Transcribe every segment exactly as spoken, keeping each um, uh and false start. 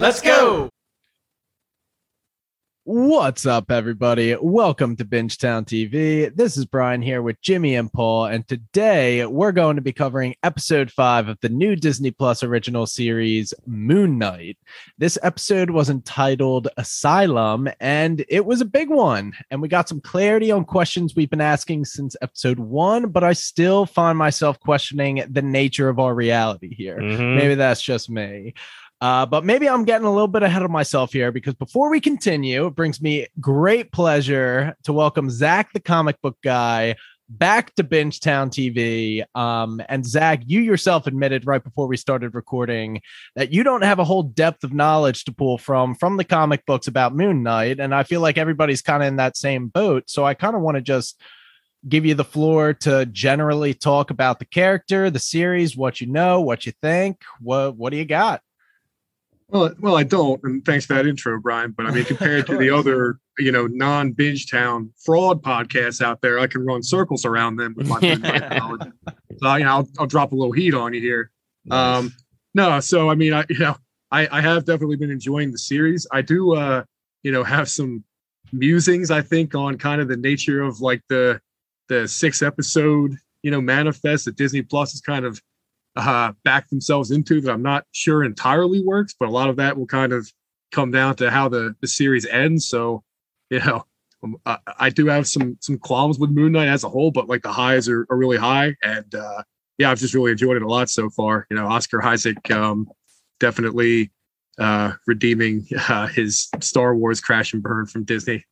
Let's go. What's up, everybody? Welcome to Bingetown T V. This is Brian here with Jimmy and Paul, and today we're going to be covering episode five of the new Disney Plus original series, Moon Knight. This episode was entitled Asylum, and it was a big one, and we got some clarity on questions we've been asking since episode one, but I still find myself questioning the nature of our reality here. Mm-hmm. Maybe that's just me. Uh, but maybe I'm getting a little bit ahead of myself here, because before we continue, it brings me great pleasure to welcome Zach, the comic book guy, back to Bingetown T V. Um, and Zach, you yourself admitted right before we started recording that you don't have a whole depth of knowledge to pull from from the comic books about Moon Knight. And I feel like everybody's kind of in that same boat. So I kind of want to just give you the floor to generally talk about the character, the series, what you know, what you think. What, what do you got? Well, well, I don't, and thanks for that intro, Brian. But I mean, compared to the other, you know, non-Bingetown fraud podcasts out there, I can run circles around them with my knowledge. So, you know, I'll, I'll drop a little heat on you here. Nice. Um, no, so I mean, I you know, I, I have definitely been enjoying the series. I do, uh, you know, have some musings, I think, on kind of the nature of like the the six episode, you know, manifest that Disney Plus is kind of Uh, back themselves into, that I'm not sure entirely works, but a lot of that will kind of come down to how the, the series ends. So, you know, um, I, I do have some some qualms with Moon Knight as a whole, but like the highs are, are really high, and uh, yeah, I've just really enjoyed it a lot so far. You know, Oscar Isaac um, definitely uh, redeeming uh, his Star Wars crash and burn from Disney.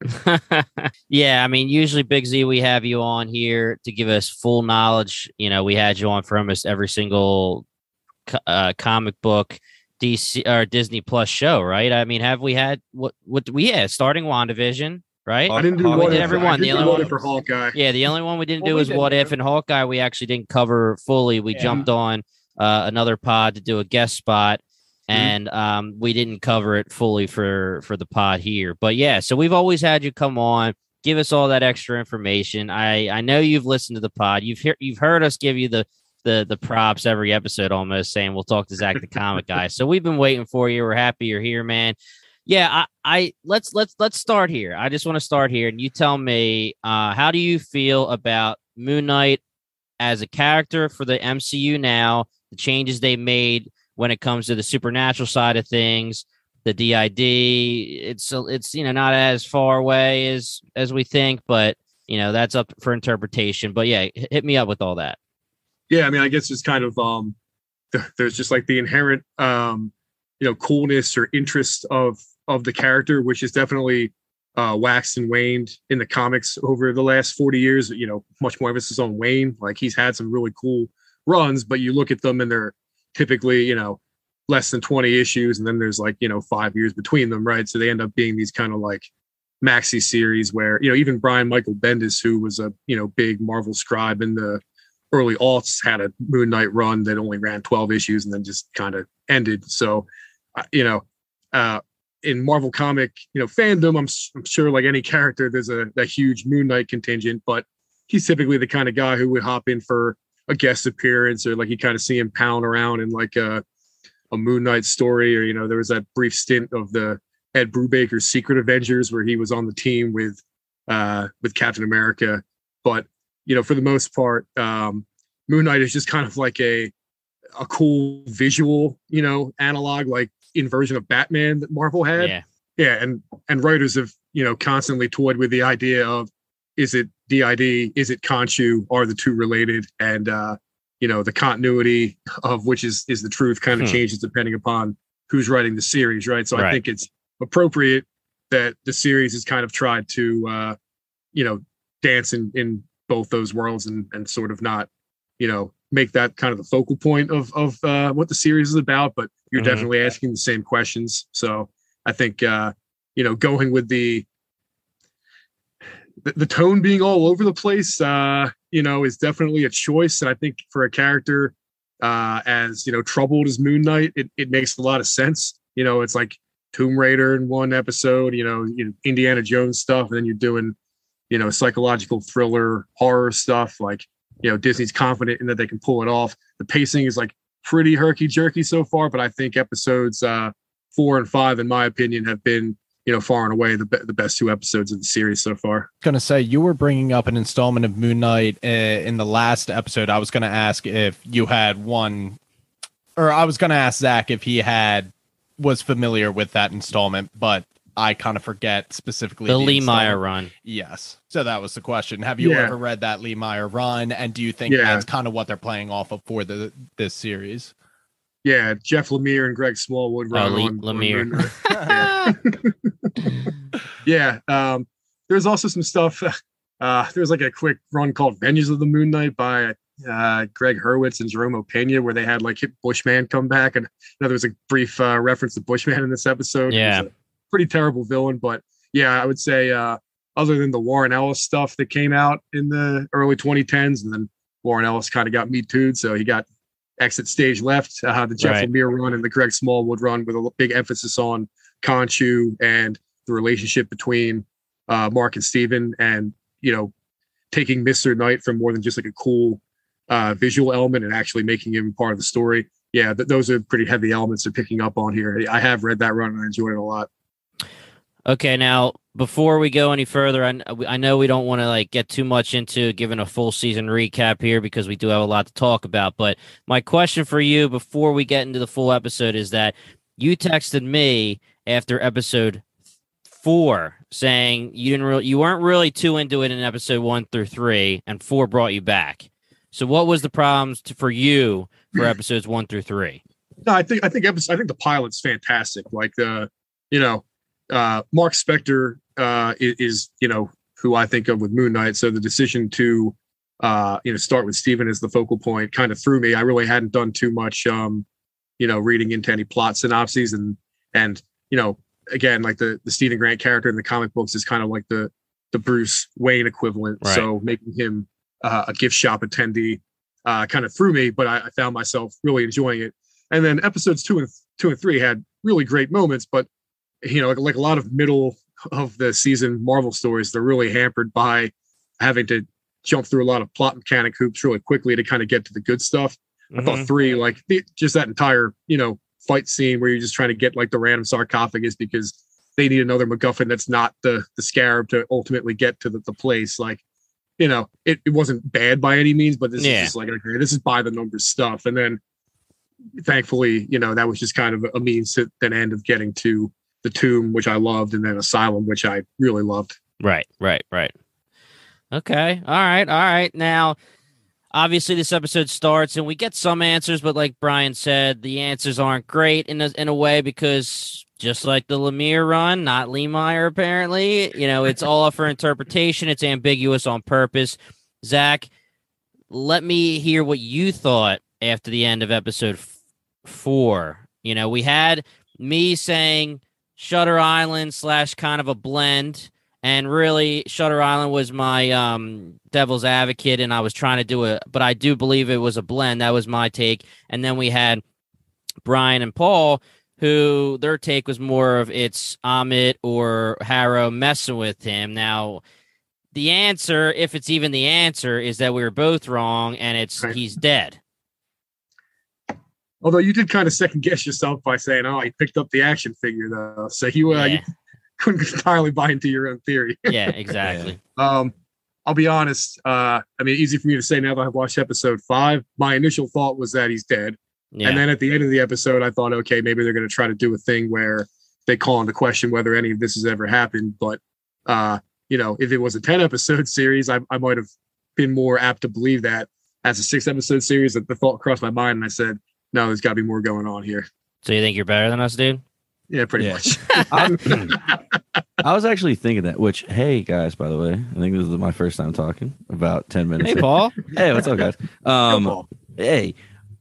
Yeah, I mean, usually Big Z, we have you on here to give us full knowledge. You know, we had you on for almost every single uh, comic book D C or Disney Plus show, right? I mean, have we had what? What we yeah, starting WandaVision, right? I didn't do Hawkeye. We did everyone. The only one for Hawkeye. Yeah, the only one we didn't well, do we was didn't What If, and Hawkeye we actually didn't cover fully. We yeah. jumped on uh, another pod to do a guest spot. And um, we didn't cover it fully for, for the pod here. But yeah, so we've always had you come on, give us all that extra information. I, I know you've listened to the pod. You've he- you've heard us give you the, the the props every episode almost, saying we'll talk to Zach the comic guy. So we've been waiting for you. We're happy you're here, man. Yeah, I, I let's let's let's start here. I just want to start here, and you tell me uh, how do you feel about Moon Knight as a character for the M C U now, the changes they made when it comes to the supernatural side of things, the D I D, it's it's you know not as far away as as we think, but you know that's up for interpretation. But yeah, hit me up with all that. Yeah, I mean, I guess it's kind of um, there's just like the inherent um, you know coolness or interest of of the character, which is definitely uh, waxed and waned in the comics over the last forty years. You know, much more emphasis on Wayne. Like he's had some really cool runs, but you look at them and they're typically, you know, less than twenty issues, and then there's like, you know, five years between them, right? So they end up being these kind of like maxi series where, you know, even Brian Michael Bendis, who was a, you know, big Marvel scribe in the early aughts, had a Moon Knight run that only ran twelve issues and then just kind of ended. So, uh, you know, uh, in Marvel comic, you know, fandom, I'm, I'm sure like any character, there's a, a huge Moon Knight contingent, but he's typically the kind of guy who would hop in for a guest appearance, or like you kind of see him pound around in like a, a Moon Knight story, or, you know, there was that brief stint of the Ed Brubaker's Secret Avengers where he was on the team with, uh, with Captain America. But, you know, for the most part, um, Moon Knight is just kind of like a, a cool visual, you know, analog, like inversion of Batman that Marvel had. Yeah. Yeah. And, and writers have, you know, constantly toyed with the idea of, is it D I D? Is it Khonshu? Are the two related? And, uh, you know, the continuity of which is is the truth kind of hmm. changes depending upon who's writing the series, right? So right. I think it's appropriate that the series has kind of tried to, uh, you know, dance in, in both those worlds and and sort of not, you know, make that kind of the focal point of, of uh, what the series is about, but you're mm-hmm. definitely asking the same questions. So I think, uh, you know, going with the, the tone being all over the place, uh, you know, is definitely a choice. And I think for a character uh, as, you know, troubled as Moon Knight, it, it makes a lot of sense. You know, it's like Tomb Raider in one episode, you know, you know, Indiana Jones stuff. And then you're doing, you know, psychological thriller, horror stuff. Like, you know, Disney's confident in that they can pull it off. The pacing is like pretty herky jerky so far, but I think episodes uh, four and five, in my opinion, have been, you know, far and away the, be- the best two episodes of the series so far. I was going to say, you were bringing up an installment of Moon Knight uh, in the last episode. I was going to ask if you had one, or I was going to ask Zach if he had, was familiar with that installment, but I kind of forget specifically. The, the Lee Meyer run. Yes. So that was the question. Have you yeah. ever read that Lee Meyer run? And do you think yeah. that's kind of what they're playing off of for the this series? Yeah, Jeff Lemire and Greg Smallwood. Oh, Le- on, Lemire. On yeah. yeah um, there's also some stuff. Uh, there was like a quick run called Vengeance of the Moon Knight by uh, Greg Hurwitz and Jerome Opeña, where they had like hit Bushman come back. And now there was a brief uh, reference to Bushman in this episode. Yeah. Pretty terrible villain. But yeah, I would say uh, other than the Warren Ellis stuff that came out in the early twenty tens, and then Warren Ellis kind of got Me Too'd. So he got exit stage left, uh, the Jeff right. Lemire run and the Greg Smallwood run with a big emphasis on Khonshu and the relationship between uh, Mark and Steven, and, you know, taking Mister Knight from more than just like a cool uh, visual element and actually making him part of the story. Yeah, th- those are pretty heavy elements they're picking up on here. I have read that run and I enjoyed it a lot. Okay, now before we go any further, I, I know we don't want to like get too much into giving a full season recap here because we do have a lot to talk about. But my question for you before we get into the full episode is that you texted me after episode four saying you didn't really, you weren't really too into it in episode one through three, and four brought you back. So what was the problems to, for you for episodes one through three? No, I think I think episode, I think the pilot's fantastic. Like the you know. Uh, Mark Spector uh, is, is, you know, who I think of with Moon Knight. So the decision to, uh, you know, start with Steven as the focal point kind of threw me. I really hadn't done too much, um, you know, reading into any plot synopses. And, and you know, again, like the, the Steven Grant character in the comic books is kind of like the the Bruce Wayne equivalent. Right. So making him uh, a gift shop attendee uh, kind of threw me, but I, I found myself really enjoying it. And then episodes two and th- two and three had really great moments, but you know, like, like a lot of middle of the season Marvel stories, they're really hampered by having to jump through a lot of plot mechanic hoops really quickly to kind of get to the good stuff. Mm-hmm. I thought three, like the, just that entire, you know, fight scene where you're just trying to get like the random sarcophagus because they need another MacGuffin that's not the the scarab to ultimately get to the, the place. Like, you know, it, it wasn't bad by any means, but this yeah. is just like, okay, this is by the numbers stuff. And then thankfully, you know, that was just kind of a means to an end of getting to The Tomb, which I loved, and then Asylum, which I really loved. Right, right, right. Okay, all right, all right. Now, obviously, this episode starts, and we get some answers, but like Brian said, the answers aren't great in a, in a way because just like the Lemire run, not Lee Meyer, apparently, you know, it's all up for interpretation. It's ambiguous on purpose. Zach, let me hear what you thought after the end of episode f- four. You know, we had me saying Shutter Island slash kind of a blend, and really Shutter Island was my um, devil's advocate, and I was trying to do it, but I do believe it was a blend. That was my take. And then we had Brian and Paul, who their take was more of it's Ammit or Harrow messing with him. Now, the answer, if it's even the answer, is that we were both wrong, and it's right. He's dead. Although you did kind of second guess yourself by saying, "Oh, he picked up the action figure, though," so you, uh, yeah. you couldn't entirely buy into your own theory. Yeah, exactly. um, I'll be honest. Uh, I mean, easy for me to say now that I've watched episode five. My initial thought was that he's dead, yeah. and then at the end of the episode, I thought, okay, maybe they're going to try to do a thing where they call into question whether any of this has ever happened. But uh, you know, if it was a ten-episode series, I, I might have been more apt to believe that. As a six-episode series, that the thought crossed my mind, and I said, no, there's got to be more going on here. So you think you're better than us, dude? Yeah, pretty yeah. much. I was actually thinking that, which, hey, guys, by the way, I think this is my first time talking about ten minutes. Hey, ago. Paul. Hey, what's up, guys? Um, hey, Paul. hey,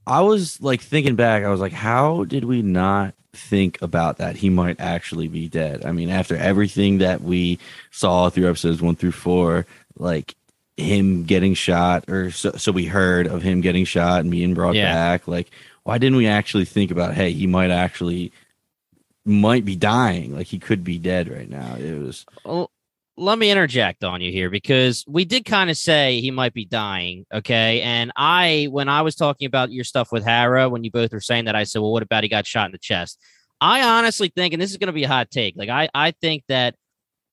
I was like thinking back. I was like, how did we not think about that? He might actually be dead. I mean, after everything that we saw through episodes one through four, like him getting shot, or so, so we heard of him getting shot and being brought yeah. back, like, why didn't we actually think about, hey, he might actually might be dying. Like, he could be dead right now. It was. Well, let me interject on you here because we did kind of say he might be dying. Okay. And I, when I was talking about your stuff with Harrow, when you both were saying that, I said, well, what about he got shot in the chest? I honestly think, and this is going to be a hot take, like I, I think that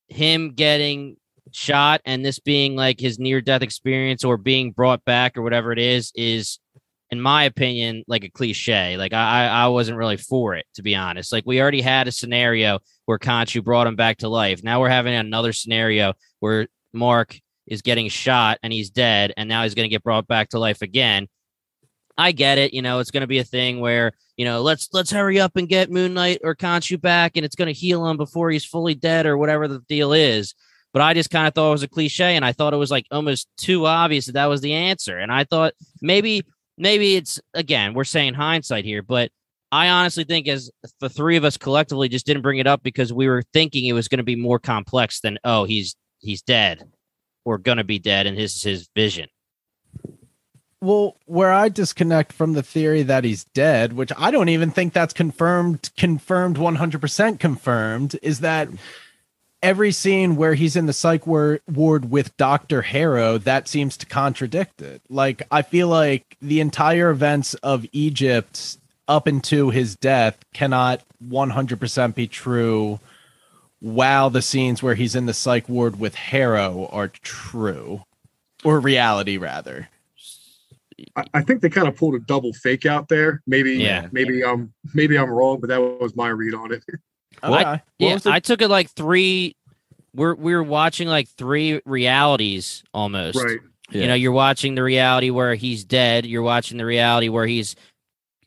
him getting shot and this being like his near-death experience or being brought back or whatever it is, is, in my opinion, like a cliche. Like I, I wasn't really for it, to be honest. Like we already had a scenario where Khonshu brought him back to life. Now we're having another scenario where Mark is getting shot and he's dead, and now he's going to get brought back to life again. I get it. You know, it's going to be a thing where, you know, let's let's hurry up and get Moon Knight or Khonshu back, and it's going to heal him before he's fully dead or whatever the deal is. But I just kind of thought it was a cliche, and I thought it was like almost too obvious that that was the answer. And I thought maybe maybe it's, again, we're saying hindsight here, but I honestly think as the three of us collectively just didn't bring it up because we were thinking it was going to be more complex than, oh, he's he's dead or going to be dead, and his his vision. Well, where I disconnect from the theory that he's dead, which I don't even think that's confirmed, confirmed one hundred percent confirmed, is that every scene where he's in the psych ward with Doctor Harrow, that seems to contradict it. Like, I feel like the entire events of Egypt up into his death cannot one hundred percent be true, while the scenes where he's in the psych ward with Harrow are true, or reality, rather. I think they kind of pulled a double fake out there. Maybe, yeah. maybe I'm, maybe I'm wrong, but that was my read on it. Well, I, yeah, I took it like three. We're we were watching like three realities almost. Right. Yeah. You know, you're watching the reality where he's dead. You're watching the reality where he's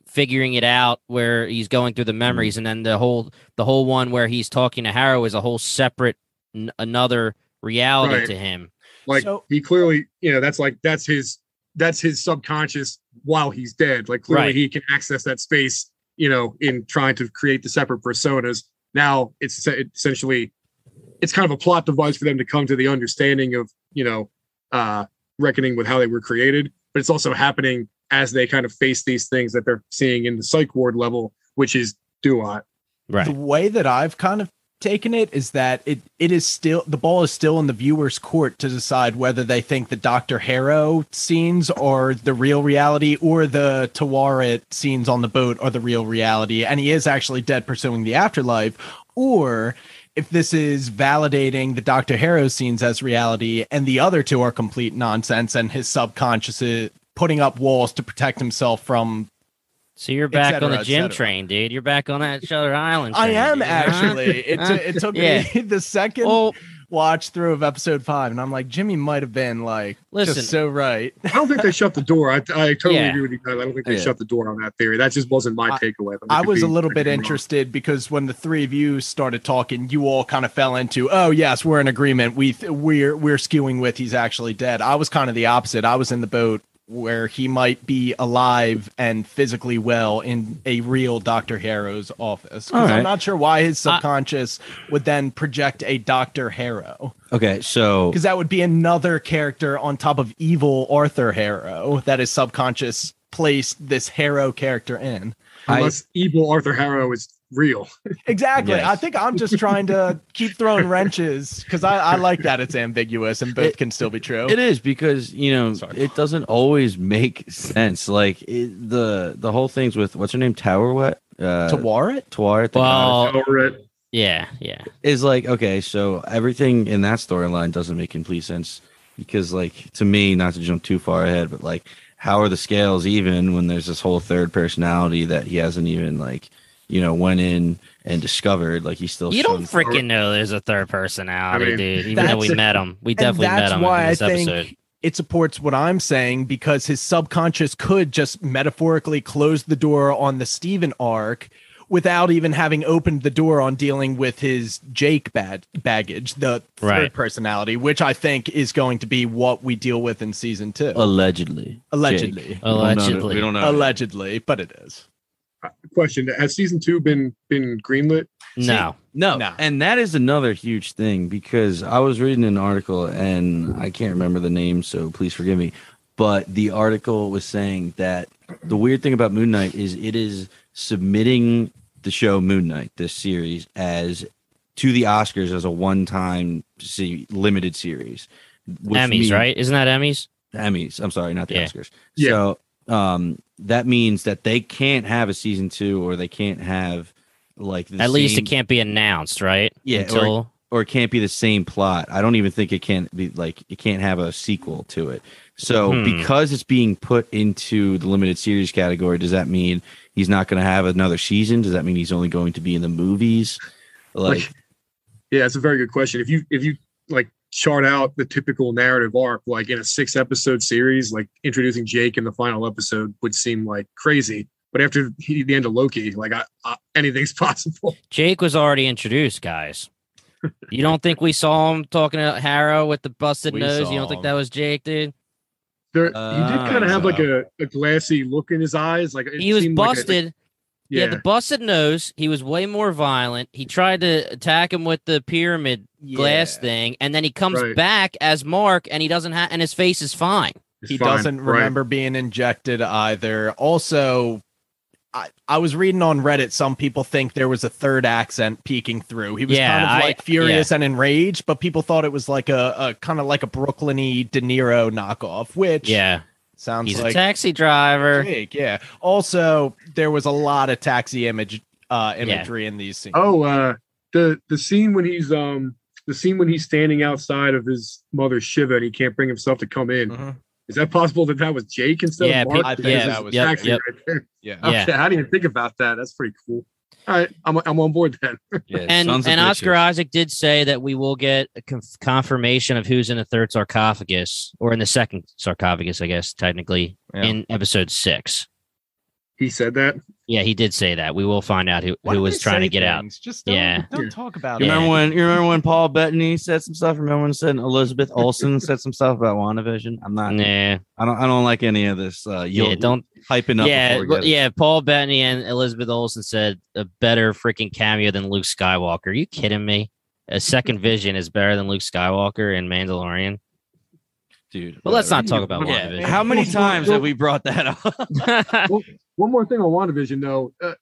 figuring it out, where he's going through the memories, mm-hmm. and then the whole the whole one where he's talking to Harrow is a whole separate n- another reality right. to him. Like so, he clearly, you know, that's like that's his. That's his subconscious while he's dead. Like clearly right. he can access that space, you know, in trying to create the separate personas. Now it's essentially, it's kind of a plot device for them to come to the understanding of, you know, uh, reckoning with how they were created, but it's also happening as they kind of face these things that they're seeing in the psych ward level, which is Duat. Right. The way that I've kind of taken it is that it it is still the ball is still in the viewer's court to decide whether they think the Doctor Harrow scenes are the real reality or the Taweret scenes on the boat are the real reality, and he is actually dead pursuing the afterlife, or if this is validating the Doctor Harrow scenes as reality and the other two are complete nonsense and his subconscious is putting up walls to protect himself from. So you're back cetera, on the gym train, dude. You're back on that Shutter Island train, I am, dude. Actually. It, t- it took yeah. me the second well, watch through of episode five, and I'm like, Jimmy might have been like, listen, just so right. I don't think they shut the door. I, I totally yeah. agree with you guys. I don't think they yeah. shut the door on that theory. That just wasn't my I, takeaway. I was be, a little bit interested wrong. Because when the three of you started talking, you all kind of fell into, oh, yes, we're in agreement. We th- we're, we're skewing with he's actually dead. I was kind of the opposite. I was in the boat where he might be alive and physically well in a real Doctor Harrow's office. Because right. I'm not sure why his subconscious I, would then project a Doctor Harrow. Okay, so... Because that would be another character on top of evil Arthur Harrow that his subconscious placed this Harrow character in. Unless I, evil Arthur Harrow is real. Exactly. Yes. I think I'm just trying to keep throwing wrenches because I, I like that it's ambiguous and both it, can still be true. It is because, you know, Sorry. It doesn't always make sense. Like it, the the whole thing's with, what's her name? Tower what? Uh, Taweret? Taweret. Well, Taweret. Yeah, yeah. Is like, okay, so everything in that storyline doesn't make complete sense because, like, to me, not to jump too far ahead, but, like, how are the scales even when there's this whole third personality that he hasn't even, like, you know, went in and discovered? Like, he still... You don't freaking know there's a third personality, I mean, dude, even though we it. met him. We definitely met him in this I episode. Think it supports what I'm saying, because his subconscious could just metaphorically close the door on the Steven arc without even having opened the door on dealing with his Jake bad baggage, the third right. personality, which I think is going to be what we deal with in season two. Allegedly. Allegedly. Jake. Allegedly. We don't know. Allegedly, but it is. Question. Has season two been, been greenlit? No. no, no. And that is another huge thing, because I was reading an article and I can't remember the name, so please forgive me. But the article was saying that the weird thing about Moon Knight is it is submitting the show Moon Knight, this series, as to the Oscars as a one-time see, limited series. Emmys, means, right? Isn't that Emmys? Emmys. I'm sorry, not the yeah. Oscars. Yeah. So um, that means that they can't have a season two, or they can't have like the at same, least it can't be announced, right? Yeah, until or, or it can't be the same plot. I don't even think it can be like it can't have a sequel to it. So hmm. because it's being put into the limited series category, does that mean he's not going to have another season? Does that mean he's only going to be in the movies? Like, like yeah, that's a very good question. If you if you like chart out the typical narrative arc, like in a six episode series, like introducing Jake in the final episode would seem like crazy. But after he, the end of Loki, like I, I, anything's possible. Jake was already introduced, guys. You don't think we saw him talking to Harrow with the busted we nose? You don't think him. That was Jake, dude? There, uh, he did kind of have so. like a, a glassy look in his eyes. Like it he was busted. Like a, yeah. He had the busted nose. He was way more violent. He tried to attack him with the pyramid yeah. glass thing, and then he comes right. back as Mark, and he doesn't have, and his face is fine. It's he fine. doesn't remember right. being injected either. Also, I, I was reading on Reddit, some people think there was a third accent peeking through. He was yeah, kind of like I, furious yeah. and enraged, but people thought it was like a, a kind of like a Brooklyn-y De Niro knockoff, which yeah. sounds He's like a taxi driver. Jake, yeah. Also, there was a lot of taxi image uh, imagery yeah. in these scenes. Oh, uh, the the scene when he's um the scene when he's standing outside of his mother's Shiva and he can't bring himself to come in. Mm-hmm. Is that possible that that was Jake instead yeah, of Mark? I think yeah, that was yep, actually yep. right there. Yeah. Okay, yeah. I didn't even think about that. That's pretty cool. All right, I'm I'm on board then. Yeah, and and Oscar Isaac did say that we will get a conf- confirmation of who's in the third sarcophagus, or in the second sarcophagus, I guess, technically, yeah. in episode six. He said that? Yeah, he did say that. We will find out who, who was trying to get things? out. Just don't, yeah. don't talk about you it. Remember when, you remember when Paul Bettany said some stuff? Remember when said Elizabeth Olsen said some stuff about WandaVision? I'm not. Nah. I don't I don't like any of this. Uh, yeah, don't hyping up. Yeah, before we yeah. Paul Bettany and Elizabeth Olsen said a better freaking cameo than Luke Skywalker. Are you kidding me? A second Vision is better than Luke Skywalker in Mandalorian. Dude, well, let's not talk about yeah. WandaVision. How many times have we brought that up? Well, one more thing on WandaVision, though. Uh,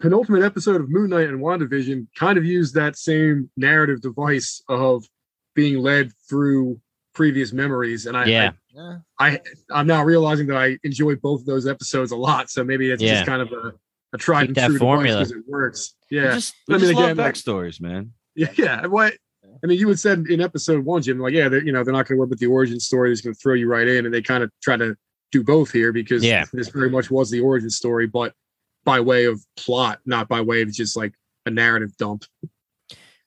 penultimate episode of Moon Knight and WandaVision kind of used that same narrative device of being led through previous memories. And I, yeah. I, I I'm now realizing that I enjoy both of those episodes a lot. So maybe it's yeah. just kind of a, a tried and true formula because it works. Yeah, we just, we I mean, just again, love backstories, like, man. Yeah, yeah. What? I mean, you had said in episode one, Jim, like, yeah, you know, they're not going to work with the origin story. It's going to throw you right in. And they kind of try to do both here because yeah. this very much was the origin story, but by way of plot, not by way of just like a narrative dump.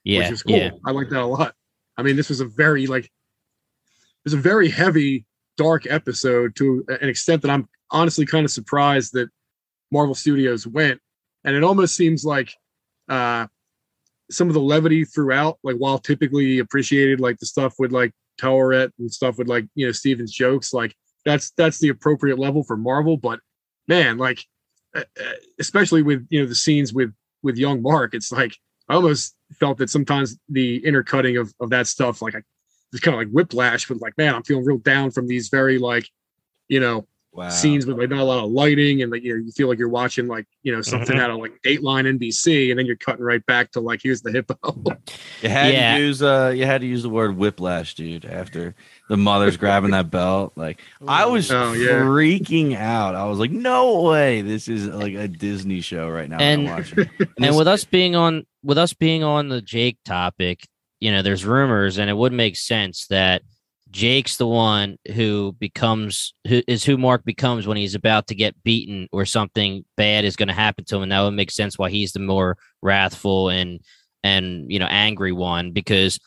Yeah. Which is cool. Yeah. I like that a lot. I mean, this was a very, like, it was a very heavy, dark episode to an extent that I'm honestly kind of surprised that Marvel Studios went. And it almost seems like, uh, some of the levity throughout, like while typically appreciated, like the stuff with like Taweret and stuff with like, you know, Steven's jokes, like that's that's the appropriate level for Marvel. But man, like uh, especially with, you know, the scenes with with young Mark, it's like I almost felt that sometimes the intercutting of of that stuff, like I, it's kind of like whiplash. But like, man, I'm feeling real down from these very like, you know, wow. scenes with like not a lot of lighting and like, you know, you feel like you're watching like, you know, something mm-hmm. out of like Dateline N B C, and then you're cutting right back to like, here's the hippo. You had yeah. to use uh you had to use the word whiplash, dude, after the mother's grabbing that belt. Like I was oh, yeah. freaking out. I was like, no way, this is like a Disney show right now. And, watching. and, and with us being on with us being on the Jake topic, you know, there's rumors, and it would make sense that Jake's the one who becomes who is who Mark becomes when he's about to get beaten or something bad is going to happen to him. And that would make sense why he's the more wrathful and and, you know, angry one, because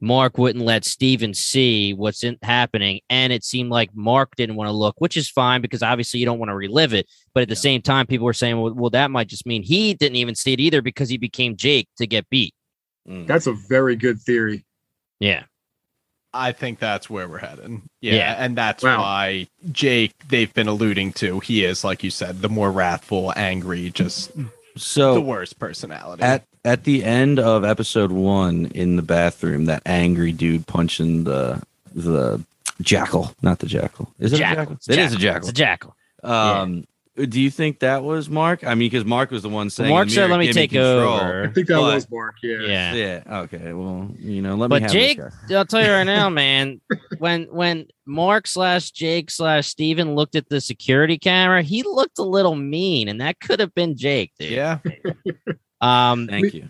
Mark wouldn't let Steven see what's in, happening. And it seemed like Mark didn't want to look, which is fine, because obviously you don't want to relive it. But at the yeah. same time, people were saying, well, well, that might just mean he didn't even see it either because he became Jake to get beat. Mm. That's a very good theory. Yeah. I think that's where we're headed. Yeah. yeah. And that's wow. why Jake, they've been alluding to, he is, like you said, the more wrathful, angry, just so the worst personality. At at the end of episode one in the bathroom, that angry dude punching the the jackal. Not the jackal. Is it jackal. a jackal? It jackal. is a jackal. It's a jackal. Um yeah. Do you think that was Mark? I mean, because Mark was the one saying, Mark said, let me take over. I think that but, was Mark. Yeah. yeah. Yeah. Okay. Well, you know, let but me have Jake, I'll tell you right now, man, when, when Mark slash Jake slash Steven looked at the security camera, he looked a little mean, and that could have been Jake, dude. Yeah. Um, Thank we, you.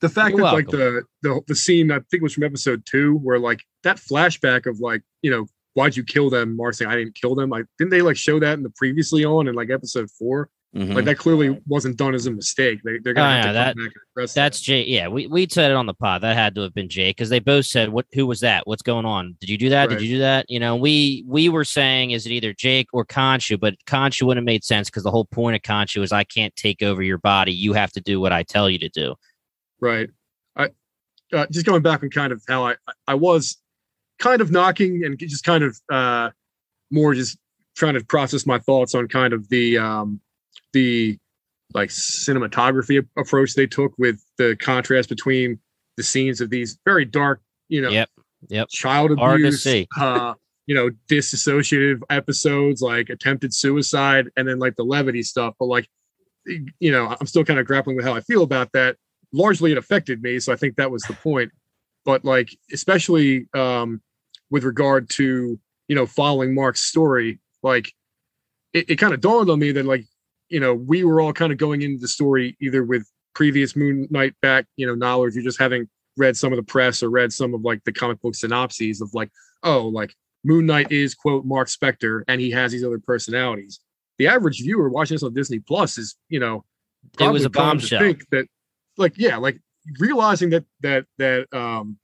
The fact You're that welcome. like the, the the scene, I think it was from episode two, where like that flashback of like, you know, why'd you kill them? Mark saying, I didn't kill them. Like, didn't they like show that in the previously on in like episode four? Mm-hmm. Like that clearly wasn't done as a mistake. They, they're going oh, yeah, to that, come back and address That's that. Jake. Yeah, we, we said it on the pod. That had to have been Jake because they both said, "What? Who was that? What's going on? Did you do that? Right. Did you do that?" You know, we we were saying, is it either Jake or Khonshu? But Khonshu wouldn't have made sense because the whole point of Khonshu is I can't take over your body. You have to do what I tell you to do. Right. I uh, just going back on kind of how I, I was kind of knocking and just kind of uh, more just trying to process my thoughts on kind of the um, the like cinematography approach they took with the contrast between the scenes of these very dark, you know, yep, yep. child abuse, uh, you know, disassociative episodes, like attempted suicide, and then like the levity stuff. But like, you know, I'm still kind of grappling with how I feel about that. Largely it affected me. So I think that was the point, but like, especially um, with regard to, you know, following Mark's story, like it, it kind of dawned on me that like, you know, we were all kind of going into the story either with previous Moon Knight back, you know, knowledge, or just having read some of the press or read some of like the comic book synopses of like, oh, like Moon Knight is, quote, Mark Spector, and he has these other personalities. The average viewer watching this on Disney Plus is, you know, it was a bombshell. To think that, like, yeah, like realizing that that that um,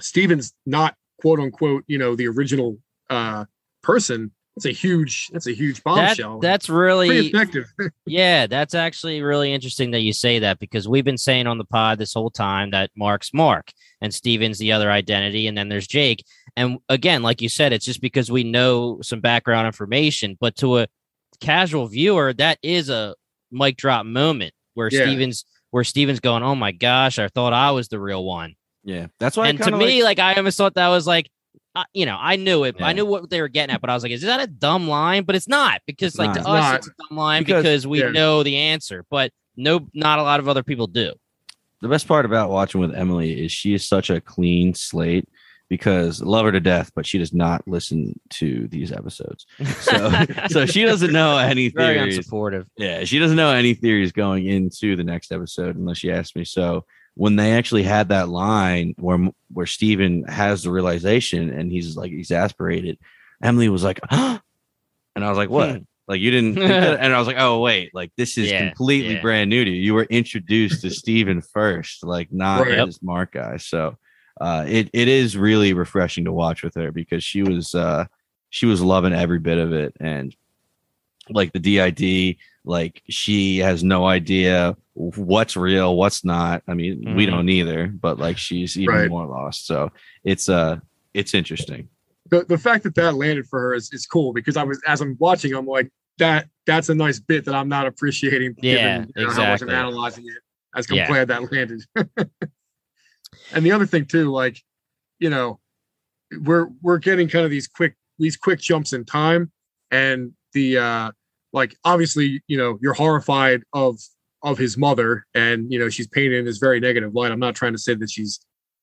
Steven's not, quote unquote, you know, the original uh, person. That's a huge, that's a huge bombshell. That, that's really effective. Yeah, that's actually really interesting that you say that, because we've been saying on the pod this whole time that Mark's Mark and Steven's the other identity. And then there's Jake. And again, like you said, it's just because we know some background information, but to a casual viewer, that is a mic drop moment where yeah. Steven's, where Steven's going, oh my gosh, I thought I was the real one. Yeah. That's why. And to like... me, like I almost thought that was like, Uh, you know, I knew it. Yeah. I knew what they were getting at, but I was like, "Is that a dumb line?" But it's not, because it's like not, to us, not. It's a dumb line because, because we yeah. know the answer, but no, not a lot of other people do. The best part about watching with Emily is she is such a clean slate, because I love her to death, but she does not listen to these episodes, so so she doesn't know any theories. Very unsupportive. Yeah, she doesn't know any theories going into the next episode unless she asks me. So when they actually had that line where where Steven has the realization and he's like exasperated, Emily was like, oh. And I was like, what? Like, you didn't. And I was like, oh, wait, like this is yeah, completely yeah. brand new to you. You were introduced to Steven first, like not right, as yep. Mark guy. So uh, it, it is really refreshing to watch with her, because she was uh, she was loving every bit of it. And like the D I D, like she has no idea what's real, what's not. I mean, mm-hmm. we don't either, but like she's even right. more lost. So it's uh, it's interesting. The the fact that that landed for her is, is cool, because I was, as I'm watching, I'm like, that that's a nice bit that I'm not appreciating. Yeah, given, you know, exactly. How much I'm analyzing it. I was glad yeah. that landed. And the other thing too, like, you know, we're we're getting kind of these quick these quick jumps in time. And the uh like obviously, you know, you're horrified of of his mother, and you know she's painted in this very negative light. I'm not trying to say that she's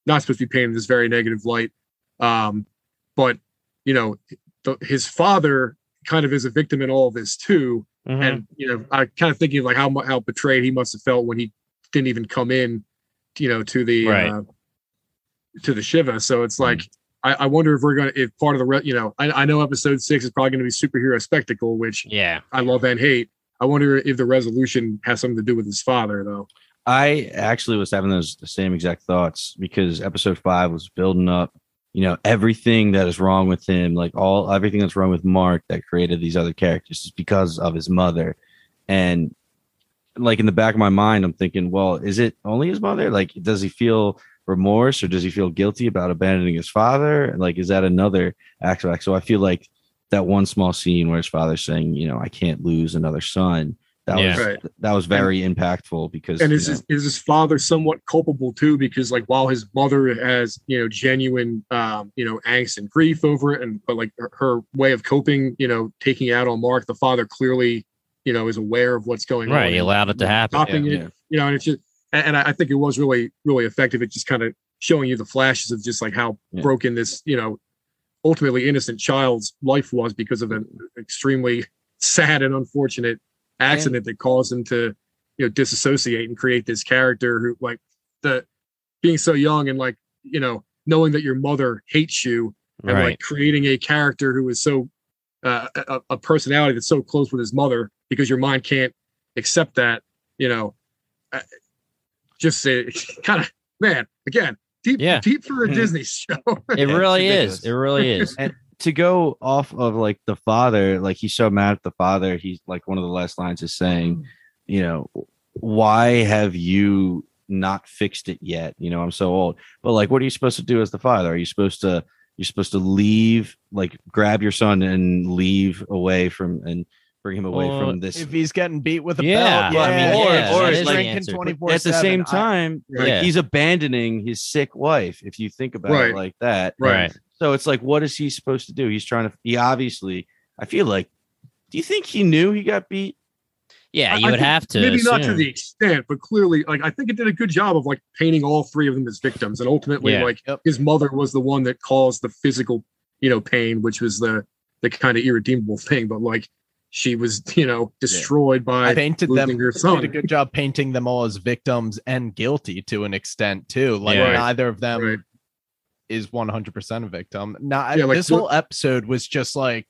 not supposed to be painted in this very negative light, um but you know the, his father kind of is a victim in all of this too. Mm-hmm. And you know, I kind of thinking of like how how betrayed he must have felt when he didn't even come in, you know, to the right. uh, to the Shiva. So it's like, mm-hmm. I wonder if we're going to, if part of the, re- you know, I, I know episode six is probably going to be superhero spectacle, which yeah, I love and hate. I wonder if the resolution has something to do with his father, though. I actually was having those the same exact thoughts, because episode five was building up, you know, everything that is wrong with him, like all everything that's wrong with Mark that created these other characters is because of his mother. And like in the back of my mind, I'm thinking, well, is it only his mother? Like, does he feel remorse, or does he feel guilty about abandoning his father? Like, is that another aspect? So I feel like that one small scene where his father's saying, you know, I can't lose another son, that yeah. was right. that was very and, impactful, because and is his, is his father somewhat culpable too, because like while his mother has, you know, genuine um you know angst and grief over it, and but like her, her way of coping, you know, taking out on Mark, the father clearly, you know, is aware of what's going right, on right he allowed it to happen, stopping yeah, it, yeah. you know. And it's just And I think it was really, really effective at just kind of showing you the flashes of just like how yeah. broken this, you know, ultimately innocent child's life was, because of an extremely sad and unfortunate accident and, that caused him to, you you know, disassociate and create this character who, like, the being so young and, like, you know, knowing that your mother hates you and right. like creating a character who is so uh, a, a personality that's so close with his mother because your mind can't accept that, you know, I, just kind of, man, again, deep, yeah. deep for a Disney show. It really is. It really is. And to go off of like the father, like he's so mad at the father. He's like, one of the last lines is saying, you know, why have you not fixed it yet? You know, I'm so old. But like, what are you supposed to do as the father? Are you supposed to, you're supposed to leave, like grab your son and leave away from, and bring him away well, from this. If he's getting beat with a yeah. belt, yeah. I mean, or, yeah, or he's drinking twenty-four seven. At the same time, I, like, yeah. he's abandoning his sick wife, if you think about right. it like that. Right. And so it's like, what is he supposed to do? He's trying to, he obviously, I feel like, do you think he knew he got beat? Yeah, you I, would I have to. Maybe assume. Not to the extent, but clearly, like, I think it did a good job of like painting all three of them as victims. And ultimately, yeah. like yep. his mother was the one that caused the physical, you know, pain, which was the, the kind of irredeemable thing. But like, she was, you know, destroyed yeah. by I painted losing them, her son. Did a good job painting them all as victims and guilty to an extent too. Like yeah. neither of them right. is one hundred percent a victim. Now, yeah, like, this whole episode was just like,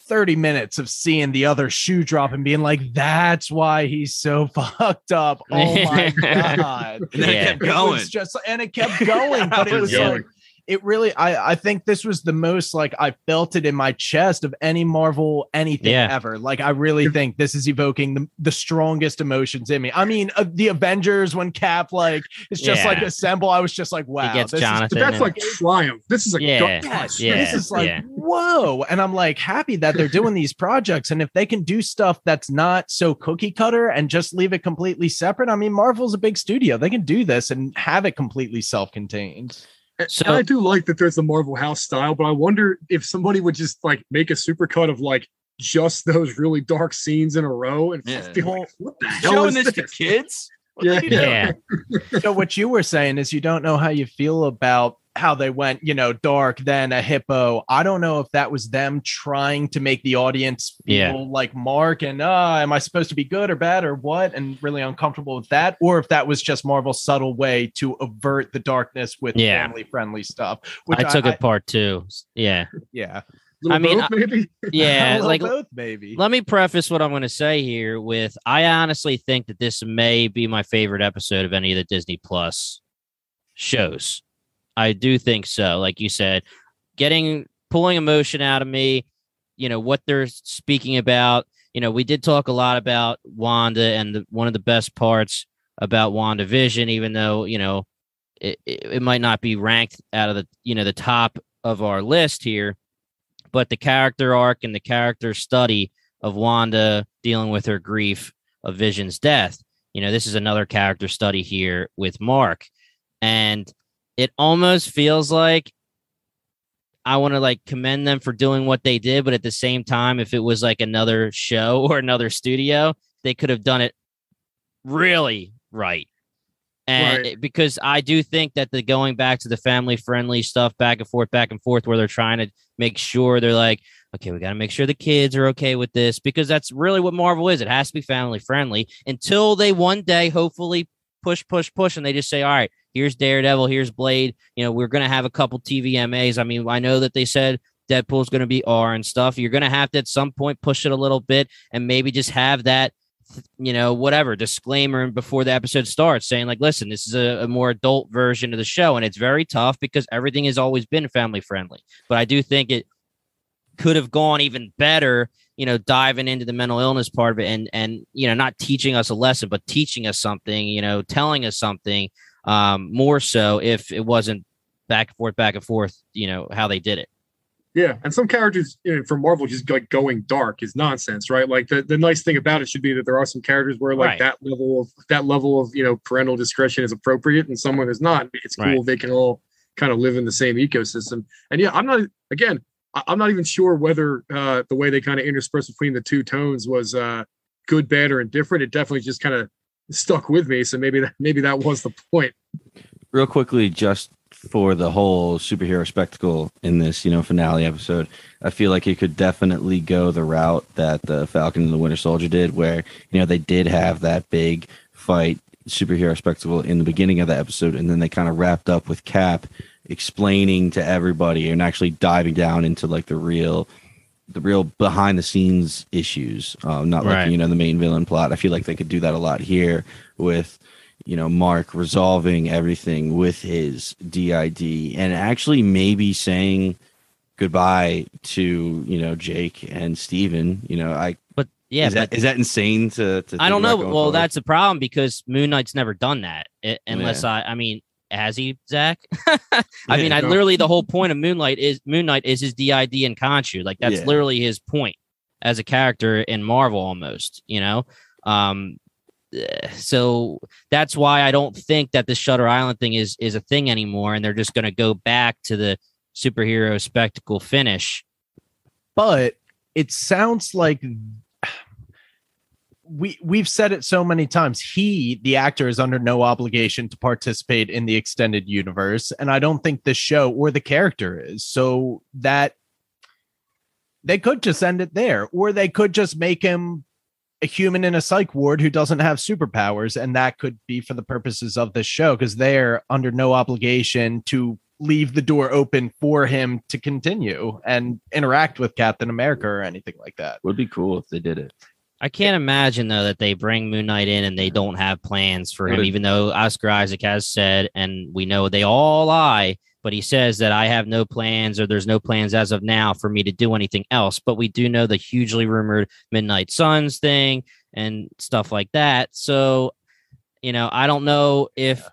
thirty minutes of seeing the other shoe drop and being like, that's why he's so fucked up. Oh my God. And yeah. it kept going. It just, and it kept going. But it was yeah. like, it really, I, I think this was the most like I felt it in my chest of any Marvel anything yeah. ever. Like, I really think this is evoking the, the strongest emotions in me. I mean, uh, the Avengers, when Cap, like, it's just yeah. like assemble. I was just like, wow, this is, that's like triumph. This is a yeah. gosh, yeah. this is like, yeah. whoa. And I'm like happy that they're doing these projects. And if they can do stuff that's not so cookie cutter and just leave it completely separate. I mean, Marvel's a big studio. They can do this and have it completely self-contained. So and I do like that there's the Marvel House style, but I wonder if somebody would just like make a supercut of like just those really dark scenes in a row and yeah. be like, what the hell showing this, this to kids? What yeah. yeah. So what you were saying is you don't know how you feel about how they went, you know, dark, then a hippo. I don't know if that was them trying to make the audience feel yeah. like Mark and uh, am I supposed to be good or bad or what? And really uncomfortable with that, or if that was just Marvel's subtle way to avert the darkness with yeah. family-friendly stuff. Which I, I took it part two. Yeah, yeah. I mean, both, maybe? Yeah, like both, maybe. Let me preface what I'm going to say here with: I honestly think that this may be my favorite episode of any of the Disney Plus shows. I do think so. Like you said, getting pulling emotion out of me, you know, what they're speaking about. You know, we did talk a lot about Wanda and the, one of the best parts about WandaVision, even though, you know, it, it, it might not be ranked out of the, you know, the top of our list here. But the character arc and the character study of Wanda dealing with her grief of Vision's death. You know, this is another character study here with Mark. And it almost feels like I want to like commend them for doing what they did. But at the same time, if it was like another show or another studio, they could have done it really right. And right. because I do think that the going back to the family friendly stuff back and forth, back and forth, where they're trying to make sure they're like, OK, we got to make sure the kids are OK with this, because that's really what Marvel is. It has to be family friendly until they one day hopefully push, push, push. And they just say, all right, here's Daredevil, here's Blade. You know, we're going to have a couple T V M As. I mean, I know that they said Deadpool's going to be R and stuff. You're going to have to at some point push it a little bit and maybe just have that, you know, whatever disclaimer before the episode starts saying like, listen, this is a, a more adult version of the show. And it's very tough because everything has always been family friendly. But I do think it could have gone even better, you know, diving into the mental illness part of it and, and, you know, not teaching us a lesson, but teaching us something, you know, telling us something. Um, more so if it wasn't back and forth, back and forth, you know, how they did it. Yeah. And some characters, you know, from Marvel just like going dark is nonsense, right? Like the, the nice thing about it should be that there are some characters where like right. that level of that level of, you know, parental discretion is appropriate and someone is not. It's cool. Right. They can all kind of live in the same ecosystem. And yeah, I'm not, again, I'm not even sure whether uh, the way they kind of interspersed between the two tones was uh, good, bad, or indifferent. It definitely just kind of stuck with me, so maybe that maybe that was the point. Real quickly, just for the whole superhero spectacle in this, you know, finale episode. I feel like it could definitely go the route that the Falcon and the Winter Soldier did, where, you know, they did have that big fight superhero spectacle in the beginning of the episode, and then they kind of wrapped up with Cap explaining to everybody and actually diving down into like the real the real behind the scenes issues, um, not right. like, you know, the main villain plot. I feel like they could do that a lot here with, you know, Mark resolving everything with his D I D and actually maybe saying goodbye to, you know, Jake and Steven. You know, I but yeah, is, but, that, is that insane to? to I don't know. Well, forward? That's the problem, because Moon Knight's never done that it, unless yeah. I, I mean, has he, Zach? I mean, I literally the whole point of Moon Knight is Moon Knight is his D I D and Khonshu. Like that's yeah. literally his point as a character in Marvel, almost. You know. Um, So that's why I don't think that the Shutter Island thing is is a thing anymore, and they're just going to go back to the superhero spectacle finish. But it sounds like we we've said it so many times. He, the actor, is under no obligation to participate in the extended universe, and I don't think the show or the character is. So that they could just end it there, or they could just make him a human in a psych ward who doesn't have superpowers. And that could be for the purposes of this show, because they're under no obligation to leave the door open for him to continue and interact with Captain America or anything like that. Would be cool if they did it. I can't imagine, though, that they bring Moon Knight in and they don't have plans for him, even though Oscar Isaac has said, and we know they all lie, but he says that I have no plans, or there's no plans as of now for me to do anything else. But we do know the hugely rumored Midnight Suns thing and stuff like that. So, you know, I don't know if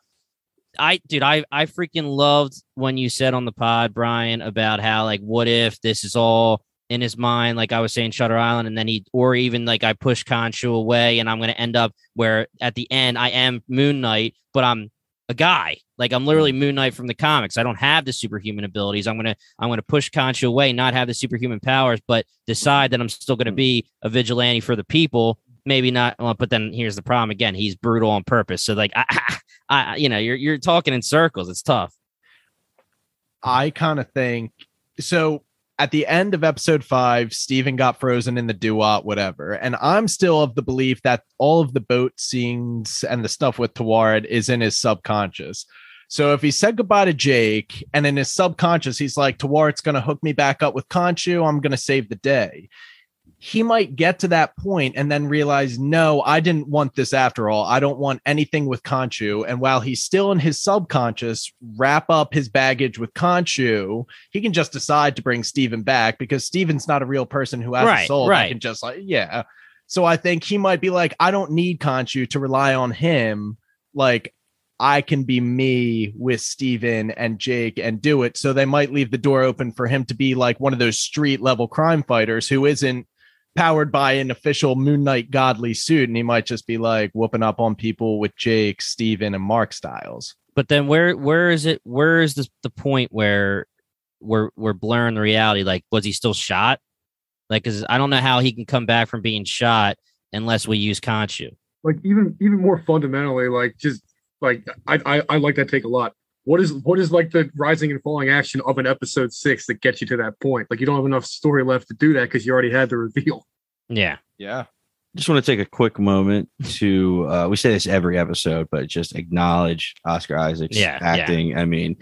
I dude, I, I freaking loved when you said on the pod, Brian, about how, like, what if this is all in his mind, like I was saying, Shutter Island, and then he, or even like I push Khonshu away, and I'm going to end up where at the end I am Moon Knight, but I'm a guy. Like I'm literally Moon Knight from the comics. I don't have the superhuman abilities. I'm gonna I'm gonna push Khonshu away, not have the superhuman powers, but decide that I'm still gonna be a vigilante for the people. Maybe not, well, but then here's the problem again. He's brutal on purpose. So like I, I you know, you're you're talking in circles. It's tough. I kind of think so. At the end of episode five, Steven got frozen in the Duat, whatever. And I'm still of the belief that all of the boat scenes and the stuff with Taweret is in his subconscious. So if he said goodbye to Jake, and in his subconscious, he's like, Tawaret's going to hook me back up with Khonshu, I'm going to save the day. He might get to that point and then realize, no, I didn't want this after all. I don't want anything with Khonshu. And while he's still in his subconscious, wrap up his baggage with Khonshu, he can just decide to bring Steven back, because Steven's not a real person who has right, a soul. Right. He can just like, yeah. So I think he might be like, I don't need Khonshu to rely on him. Like, I can be me with Steven and Jake and do it. So they might leave the door open for him to be like one of those street level crime fighters who isn't powered by an official Moon Knight godly suit, and he might just be like whooping up on people with Jake, Steven, and Mark styles. But then where where is it where is this, the point where we're we're blurring the reality? Like, was he still shot? Like, because I don't know how he can come back from being shot unless we use Khonshu. Like, even even more fundamentally, like, just like I, I I like that take a lot. What is what is like the rising and falling action of an episode six that gets you to that point? Like, you don't have enough story left to do that because you already had the reveal. Yeah. Yeah. Just want to take a quick moment to uh, we say this every episode, but just acknowledge Oscar Isaac's yeah, acting. Yeah. I mean,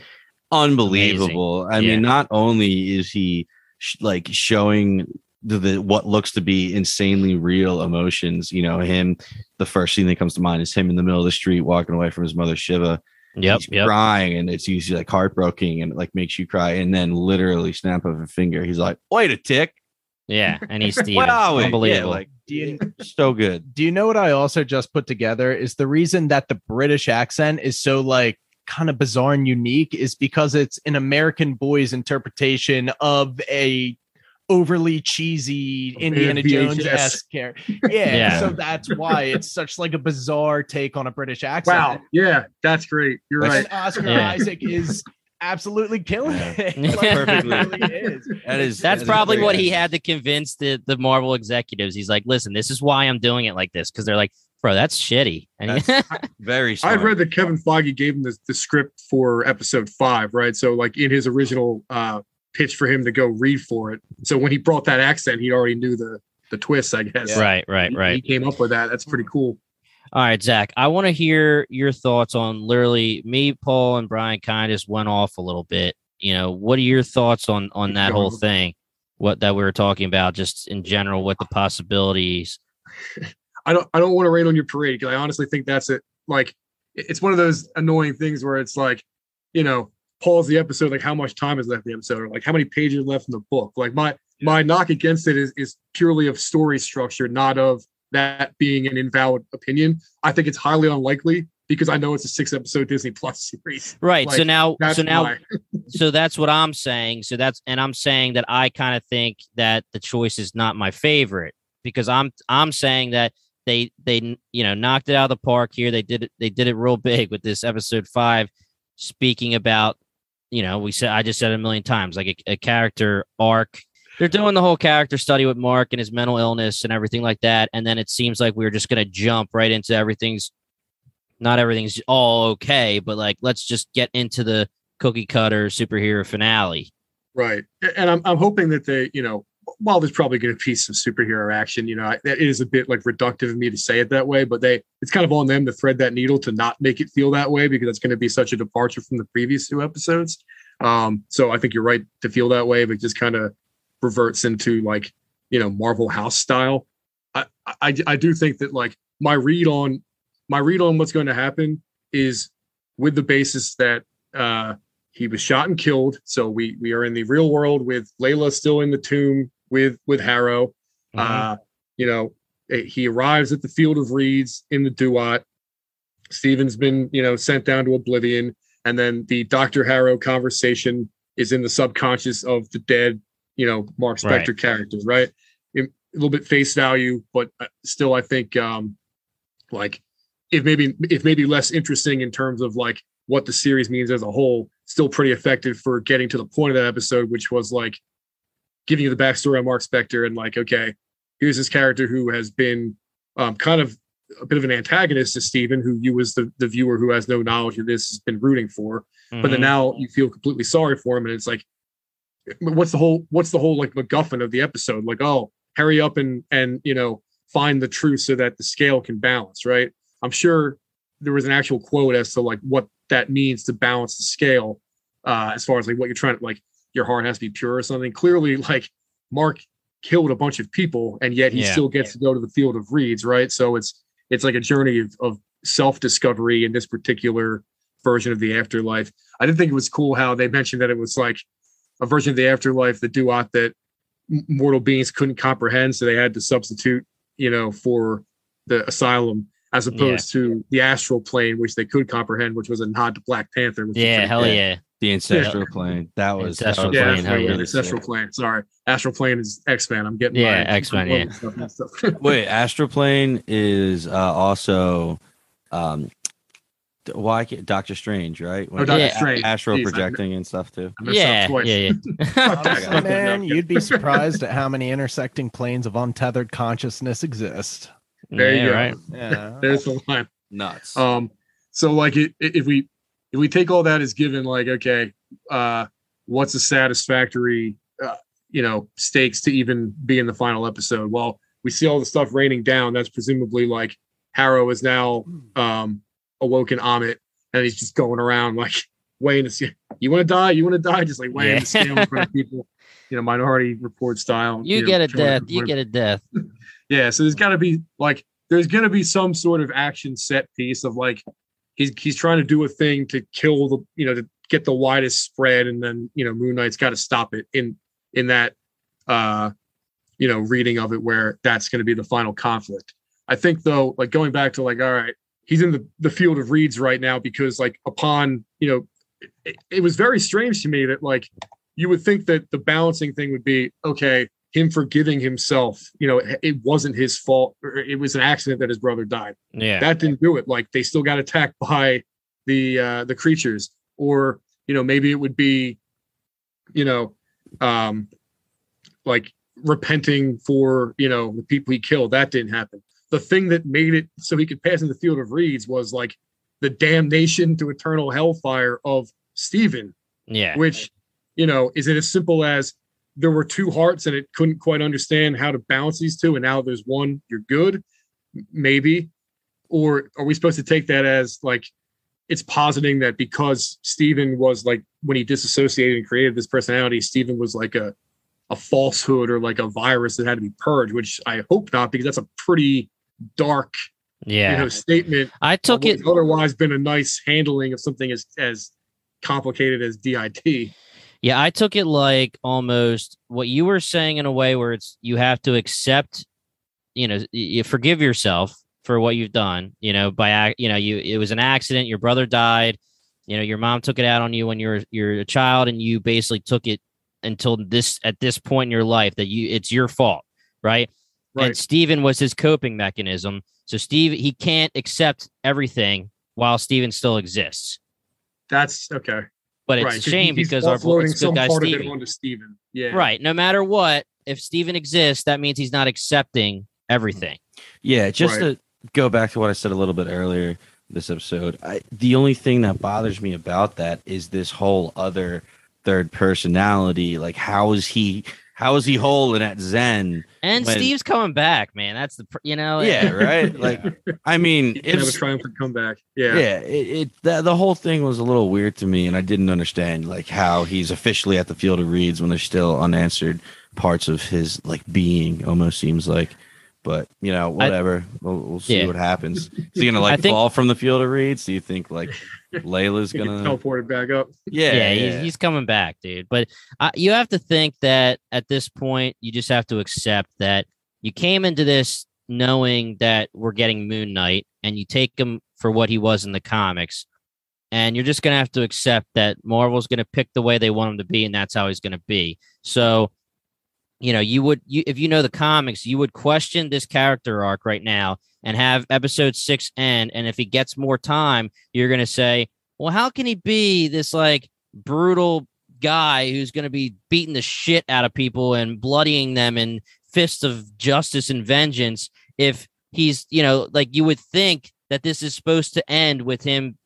unbelievable. Amazing. I yeah. mean, not only is he sh- like showing the, the what looks to be insanely real emotions, you know, him. The first scene that comes to mind is him in the middle of the street walking away from his mother, Shiva. Yep, he's yep. crying, and it's usually like heartbreaking, and it like makes you cry. And then literally snap of a finger, he's like, "Wait a tick!" Yeah, and he's Steven. Wow, unbelievable. Yeah, like, do you, so good. Do you know what I also just put together is the reason that the British accent is so like kind of bizarre and unique is because it's an American boy's interpretation of a overly cheesy Indiana Jones-esque character. Yeah, yeah, so that's why it's such like a bizarre take on a British accent. Wow, yeah, that's great. You're that's, right. Oscar yeah. Isaac is absolutely killing it. Like, perfectly. It really is. That is that's that probably is what he had to convince the the Marvel executives. He's like, listen, this is why I'm doing it like this, because they're like, Bro, that's shitty. That's very shitty. I read that Kevin Feige gave him the, the script for episode five, right? So, like, in his original uh, pitch for him to go read for it. So when he brought that accent, he already knew the, the twist, I guess. Yeah. Right, right, right. He, he came up with that. That's pretty cool. All right, Zach, I want to hear your thoughts on literally me, Paul, and Brian kind of just went off a little bit. You know, what are your thoughts on, on that whole thing? What that we were talking about, just in general, what the possibilities. I don't I don't want to rain on your parade because I honestly think that's it. Like, it's one of those annoying things where it's like, you know, pause the episode, like how much time is left in the episode, or like how many pages left in the book. Like my my knock against it is is purely of story structure, not of that being an invalid opinion. I think it's highly unlikely because I know it's a six episode Disney Plus series. Right. Like, so now so now so that's what I'm saying. So that's and I'm saying that I kind of think that the choice is not my favorite because I'm I'm saying that They they you know knocked it out of the park here. They did it. They did it real big with this episode five. Speaking about, you know, we said I just said it a million times, like a, a character arc. They're doing the whole character study with Mark and his mental illness and everything like that. And then it seems like we were just gonna jump right into everything's not everything's all okay, but like let's just get into the cookie cutter superhero finale. Right, and I'm I'm hoping that they you know. While there's probably going to be some superhero action, you know, I, that is a bit like reductive of me to say it that way, but they, it's kind of on them to thread that needle to not make it feel that way because it's going to be such a departure from the previous two episodes. Um, so I think you're right to feel that way, but just kind of reverts into like, you know, Marvel house style. I, I, I do think that like my read on my read on what's going to happen is with the basis that, uh, he was shot and killed. So we we are in the real world with Layla still in the tomb with with Harrow. Mm-hmm. Uh, you know, it, he arrives at the Field of Reeds in the Duat. Steven's been, you know, sent down to oblivion. And then the Doctor Harrow conversation is in the subconscious of the dead, you know, Mark Spector right. characters, right? It, a little bit face value, but still, I think, um, like, it maybe it may be less interesting in terms of, like, what the series means as a whole. Still pretty effective for getting to the point of that episode, which was like giving you the backstory on Mark Spector and like, okay, here's this character who has been um, kind of a bit of an antagonist to Steven, who you as the, the viewer who has no knowledge of this has been rooting for. Mm-hmm. But then now you feel completely sorry for him. And it's like, what's the whole, what's the whole like MacGuffin of the episode? Like, oh, hurry up and, and, you know, find the truth so that the scale can balance. Right. I'm sure there was an actual quote as to like what that means to balance the scale uh, as far as like what you're trying to like, your heart has to be pure or something. Clearly like Mark killed a bunch of people and yet he yeah, still gets yeah. to go to the Field of Reeds. Right. So it's, it's like a journey of, of self-discovery in this particular version of the afterlife. I did think it was cool how they mentioned that it was like a version of the afterlife, the Duat that mortal beings couldn't comprehend. So they had to substitute, you know, for the asylum, as opposed yeah. to the astral plane, which they could comprehend, which was a nod to Black Panther. Which yeah, hell bad. yeah. The ancestral yeah. plane. That was ancestral that was, plane. Yeah, yeah. Ancestral yeah. plane. Sorry. Astral plane is X-Men. I'm getting Yeah, X-Men, yeah. Stuff, stuff. Wait, astral plane is uh, also um, well, I can't, Doctor Strange, right? When oh, Doctor yeah. Strange. Astral Jeez, projecting and stuff, too. Yeah, yeah, yeah. Honestly, man, you'd be surprised at how many intersecting planes of untethered consciousness exist. There yeah, you go. Right. Yeah. There's the line. Nuts. Um, so like it, it, if we if we take all that as given, like okay, uh, what's a satisfactory uh, you know stakes to even be in the final episode? Well, we see all the stuff raining down. That's presumably like Harrow is now um, awoken Ammit, and he's just going around like weighing the scale. You want to die? You want to die? Just like weighing yeah. the scale in front of people. You know, Minority Report style. You, you know, get a death. You get a death. Yeah, so there's got to be like there's going to be some sort of action set piece of like he's he's trying to do a thing to kill the you know to get the widest spread, and then you know Moon Knight's got to stop it in in that uh, you know reading of it where that's going to be the final conflict. I think though, like going back to like all right, he's in the, the Field of Reeds right now because like upon you know it, it was very strange to me that like you would think that the balancing thing would be okay. Him forgiving himself, you know, it wasn't his fault. Or it was an accident that his brother died. Yeah, that didn't do it. Like they still got attacked by the uh, the creatures, or you know, maybe it would be, you know, um, like repenting for you know the people he killed. That didn't happen. the thing that made it so he could pass in the field of reeds was like the damnation to eternal hellfire of Steven. Yeah. Which, you know, is it as simple as there were two hearts and it couldn't quite understand how to balance these two, and now there's one, you're good? Maybe. Or are we supposed to take that as like it's positing that because Steven was like, when he disassociated and created this personality, Steven was like a, a falsehood or like a virus that had to be purged, which I hope not, because that's a pretty dark yeah. you know, statement. I took it otherwise been a nice handling of something as, as complicated as D I T. Yeah, I took it like almost what you were saying in a way where it's you have to accept, you know, you forgive yourself for what you've done, you know, by, you know, you, it was an accident. Your brother died. You know, your mom took it out on you when you were, you're a child, and you basically took it until this, at this point in your life, that you, it's your fault. Right. Right. And Steven was his coping mechanism. So Steve, he can't accept everything while Steven still exists. That's okay. But it's right. a shame because our it's good guy Steven. Steven. Yeah. Right. No matter what, if Steven exists, that means he's not accepting everything. Yeah. Just right. to, go back to what I said a little bit earlier this episode. I, the only thing that bothers me about that is this whole other third personality. Like, how is he? How is he whole and at Zen? And when, Steve's coming back, man. That's the you know. Yeah, right. Like, yeah. I mean, it's a triumphant comeback. Yeah, yeah. It, it the, the whole thing was a little weird to me, and I didn't understand like how he's officially at the field of reeds when there's still unanswered parts of his like being. Almost seems like. But, you know, whatever. I, we'll, we'll see yeah. what happens. Is he going to, like, think, fall from the field of reeds? Do you think, like, Layla's going to... teleport back up? Yeah, yeah, yeah. He's, he's coming back, dude. But uh, you have to think that at this point, you just have to accept that you came into this knowing that we're getting Moon Knight, and you take him for what he was in the comics, and you're just going to have to accept that Marvel's going to pick the way they want him to be, and that's how he's going to be. So... You know, you would you, if you know the comics, you would question this character arc right now and have episode six end. And if he gets more time, you're going to say, well, how can he be this like brutal guy who's going to be beating the shit out of people and bloodying them in fists of justice and vengeance? If he's, you know, like you would think that this is supposed to end with him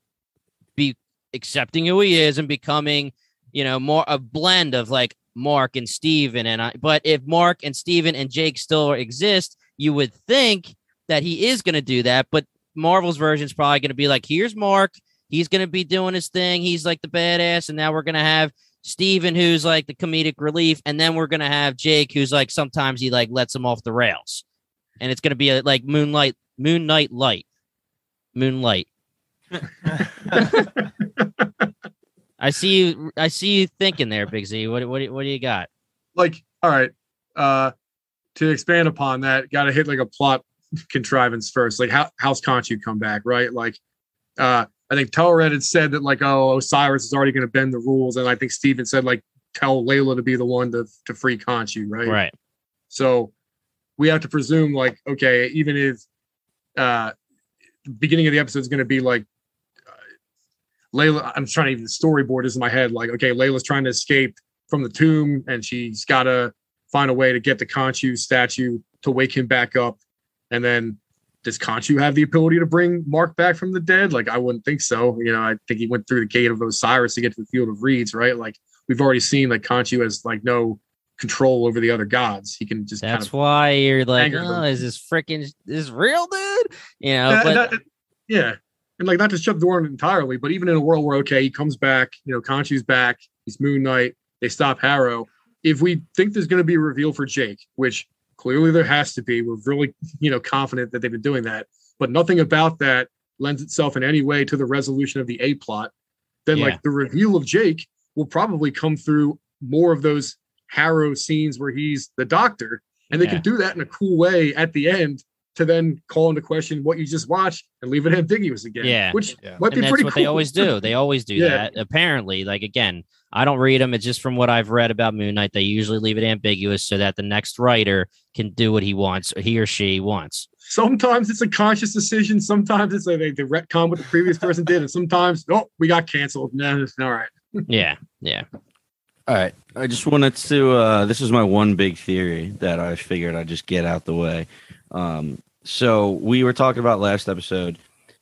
be accepting who he is and becoming, you know, more a blend of like Mark and Steven and I, but if Mark and Steven and Jake still exist, you would think that he is going to do that. But Marvel's version is probably going to be like, here's Mark. He's going to be doing his thing. He's like the badass. And now we're going to have Steven, who's like the comedic relief. And then we're going to have Jake, who's like, sometimes he like lets him off the rails, and it's going to be a, like Moonlight, Moon Knight light, Moonlight. I see you. I see you thinking there, Big Z. What what what do you got? Like, all right. Uh, to expand upon that, got to hit like a plot contrivance first. Like, how how's Khonshu come back? Right. Like, uh, I think Taweret had said that like, oh, Osiris is already going to bend the rules, and I think Steven said like, tell Layla to be the one to to free Khonshu. Right. Right. So we have to presume like, okay, even if uh, the beginning of the episode is going to be like. Layla, I'm trying to even storyboard this in my head. Like, okay, Layla's trying to escape from the tomb, and she's got to find a way to get the Khonshu statue to wake him back up. And then, does Khonshu have the ability to bring Mark back from the dead? Like, I wouldn't think so. You know, I think he went through the gate of Osiris to get to the field of reeds, right? Like, we've already seen that Khonshu has like no control over the other gods. He can just. That's kind of why you're like, oh, them. Is this freaking is this real, dude? You know, that, but that, yeah. And like, not to shut the door entirely, but even in a world where, okay, he comes back, you know, Khonshu's back, he's Moon Knight, they stop Harrow. If we think there's going to be a reveal for Jake, which clearly there has to be, we're really, you know, confident that they've been doing that, but nothing about that lends itself in any way to the resolution of the A plot. Then yeah. like the reveal of Jake will probably come through more of those Harrow scenes where he's the doctor. And they yeah. can do that in a cool way at the end. To then call into question what you just watched and leave it ambiguous again. Yeah, which yeah. might be and that's pretty what cool. They always do. They always do yeah. that. Apparently, like again, I don't read them. It's just from what I've read about Moon Knight. They usually leave it ambiguous so that the next writer can do what he wants, or he or she wants. Sometimes it's a conscious decision. Sometimes it's like they, they retcon what the previous person did, and sometimes oh, we got canceled. No, it's all right. yeah, yeah. All right. I just wanted to. Uh, this is my one big theory that I figured I'd just get out the way. Um, So we were talking about last episode.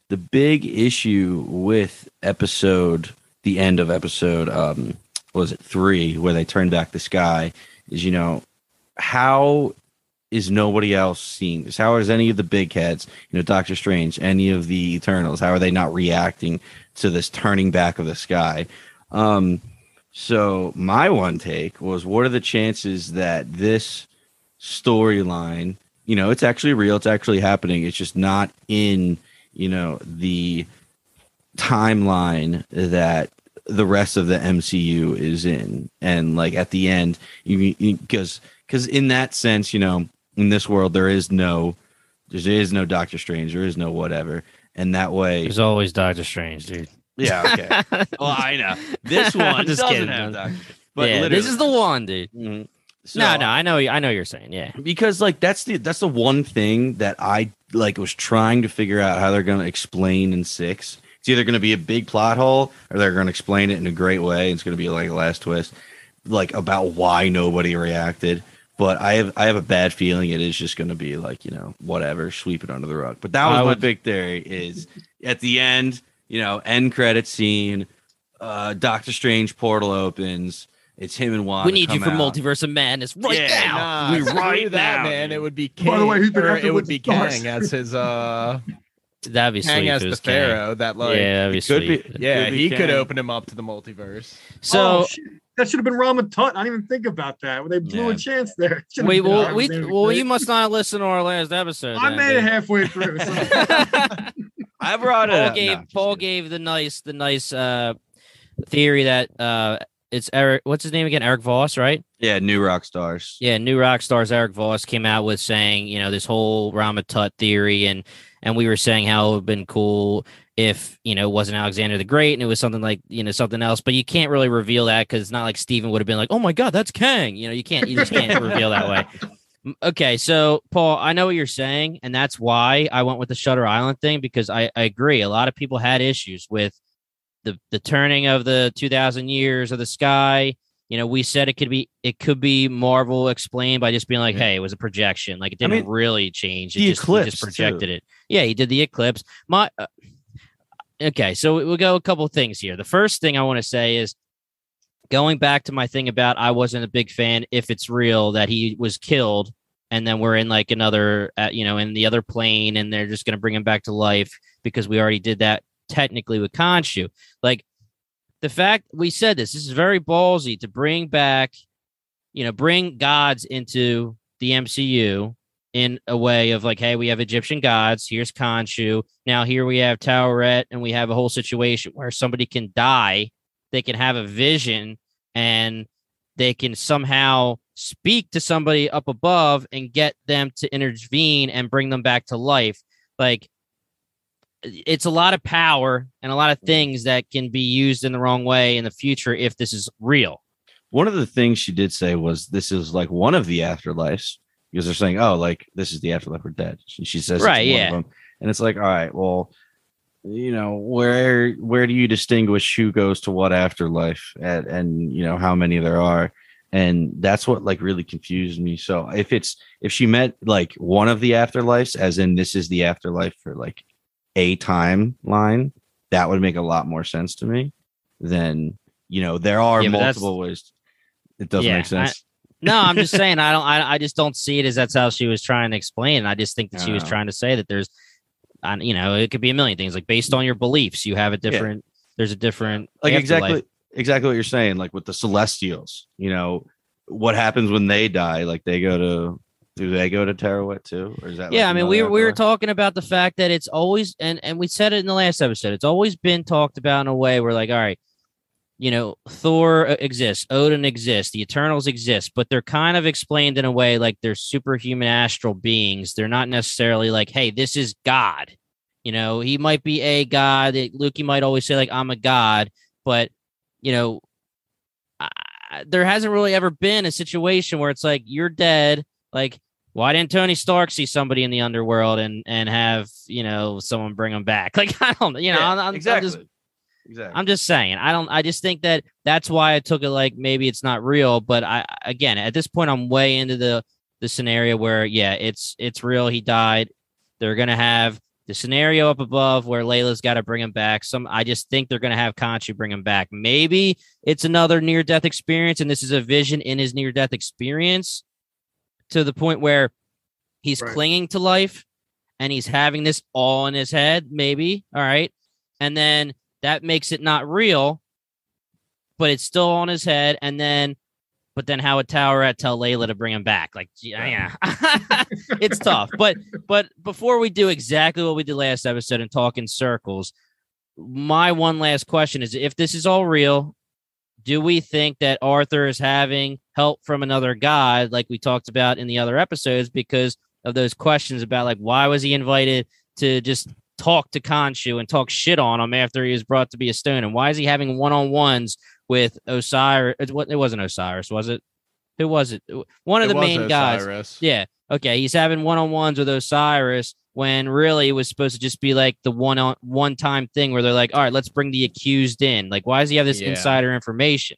The big issue with episode, the end of episode, um, was it three, where they turn back the sky, is, you know, how is nobody else seeing this? How is any of the big heads, you know, Doctor Strange, any of the Eternals, how are they not reacting to this turning back of the sky? Um, so my one take was, what are the chances that this storyline, you know, it's actually real, it's actually happening, it's just not in, you know, the timeline that the rest of the M C U is in. And like at the end, because because in that sense, you know, in this world, there is no there is no Doctor Strange, there is no whatever. And that way, there's always Doctor Strange, dude. Yeah, okay. Well, I know this one just doesn't kidding, have Doctor Strange, but yeah, this is the one, dude. Mm-hmm. So, no, no, I know, I know you're saying, yeah, because like that's the that's the one thing that I like was trying to figure out how they're going to explain in six. It's either going to be a big plot hole, or they're going to explain it in a great way. It's going to be like a last twist, like about why nobody reacted. But I have I have a bad feeling it is just going to be like, you know, whatever, sweep it under the rug. But that was I my would... big theory is at the end, you know, end credit scene, uh, Doctor Strange portal opens. It's him and Wanda. We need you for out. Multiverse of Madness right yeah, now. Nah, we right that, now, man. It would be Kang. By the way, he's been after it would be Kang as his uh. That'd be Kang sweet. As the Pharaoh. Kang. That like yeah, that'd be sweet. Be, yeah, could be he Kang. Could open him up to the multiverse. So oh, that should have been Rama Tut. I didn't even think about that. They blew yeah. a chance there. Wait, well, we well, you must not listen to our last episode. I then, made dude. It halfway through. So. I brought Paul it. Gave, no, Paul gave the nice, the nice uh, theory that. Uh, It's Eric. What's his name again? Eric Voss, right? Yeah, New Rock Stars. Yeah, New Rock Stars. Eric Voss came out with saying, you know, this whole Rama Tut theory, and and we were saying how it would have been cool if, you know, it wasn't Alexander the Great and it was something like, you know, something else. But you can't really reveal that because it's not like Steven would have been like, oh my God, that's Kang. You know, you can't. You just can't reveal that way. Okay, so Paul, I know what you're saying, and that's why I went with the Shutter Island thing, because I, I agree. A lot of people had issues with. The, the turning of the two thousand years of the sky, you know, we said it could be it could be Marvel explained by just being like, hey, it was a projection. Like it didn't I mean, really change. It the just, eclipse just projected too. It. Yeah, he did the eclipse. My uh, OK, so we'll go a couple of things here. The first thing I want to say is going back to my thing about I wasn't a big fan. If it's real that he was killed and then we're in like another, uh, you know, in the other plane and they're just going to bring him back to life because we already did that. Technically with Khonshu, like the fact we said this, this is very ballsy to bring back, you know, bring gods into the M C U in a way of like, hey, we have Egyptian gods. Here's Khonshu. Now here we have Taweret, and we have a whole situation where somebody can die. They can have a vision and they can somehow speak to somebody up above and get them to intervene and bring them back to life. Like, it's a lot of power and a lot of things that can be used in the wrong way in the future if this is real. One of the things she did say was this is like one of the afterlives, because they're saying, oh, like this is the afterlife, we're dead. And she says, right, yeah. One of them. And it's like, all right, well, you know, where where do you distinguish who goes to what afterlife at, and, you know, how many there are? And that's what like really confused me. So if it's if she meant like one of the afterlives, as in this is the afterlife for like a timeline, that would make a lot more sense to me than, you know, there are yeah, multiple ways. It doesn't yeah, make sense. I, no, I'm just saying, I don't, I, I just don't see it as that's how she was trying to explain. And I just think that she was trying to say that there's, you know, it could be a million things, like based on your beliefs, you have a different, yeah. there's a different, like afterlife. exactly, exactly what you're saying. Like with the Celestials, you know, what happens when they die? Like they go to, Do they go to Taweret too? Or is that yeah, like I mean, we were, we were talking about the fact that it's always, and, and we said it in the last episode, it's always been talked about in a way where like, all right, you know, Thor exists, Odin exists, the Eternals exist, but they're kind of explained in a way like they're superhuman astral beings. They're not necessarily like, hey, this is God. You know, he might be a god. Loki might always say like, I'm a god, but, you know, I, there hasn't really ever been a situation where it's like, you're dead, like, why didn't Tony Stark see somebody in the underworld and, and have, you know, someone bring them back? Like, I don't, you know, yeah, I'm, I'm, exactly. I'm just, exactly. I'm just saying, I don't, I just think that that's why I took it. Like, maybe it's not real, but I, again, at this point, I'm way into the, the scenario where, yeah, it's, it's real. He died. They're going to have the scenario up above where Layla's got to bring him back. Some, I just think they're going to have Khonshu bring him back. Maybe it's another near-death experience, and this is a vision in his near-death experience to the point where he's right. clinging to life, and he's having this all in his head, maybe. All right. And then that makes it not real, but it's still on his head. And then, but then how would Taweret tell Layla to bring him back? Like, yeah, yeah. It's tough. But, but before we do exactly what we did last episode and talk in circles, my one last question is, if this is all real, do we think that Arthur is having help from another god, like we talked about in the other episodes, because of those questions about, like, why was he invited to just talk to Khonshu and talk shit on him after he was brought to be a stone? And why is he having one-on-ones with Osiris? It wasn't Osiris, was it? Who was it? One of it the main Osiris. guys. Yeah. Okay. He's having one-on-ones with Osiris when really it was supposed to just be like the one on one time thing where they're like, all right, let's bring the accused in. Like, why does he have this yeah. insider information?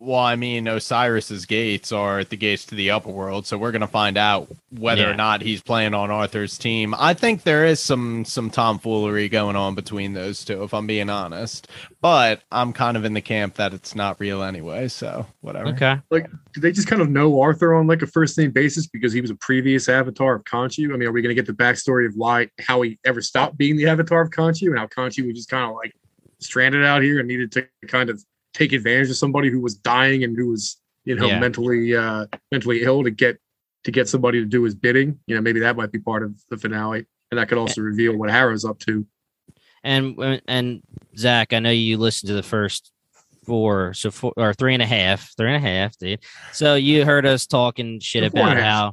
Well, I mean, Osiris's gates are at the gates to the upper world, so we're going to find out whether yeah. or not he's playing on Arthur's team. I think there is some some tomfoolery going on between those two, if I'm being honest. But I'm kind of in the camp that it's not real anyway, so whatever. Okay. Like, do they just kind of know Arthur on like a first name basis because he was a previous avatar of Khonshu? I mean, are we going to get the backstory of why how he ever stopped being the avatar of Khonshu and how Khonshu was just kind of like stranded out here and needed to kind of take advantage of somebody who was dying and who was, you know, yeah. mentally uh, mentally ill to get to get somebody to do his bidding. You know, maybe that might be part of the finale, and that could also reveal what Harrow's up to. And and Zach, I know you listened to the first four, so four or three and a half, three and a half, dude. So you heard us talking shit about how,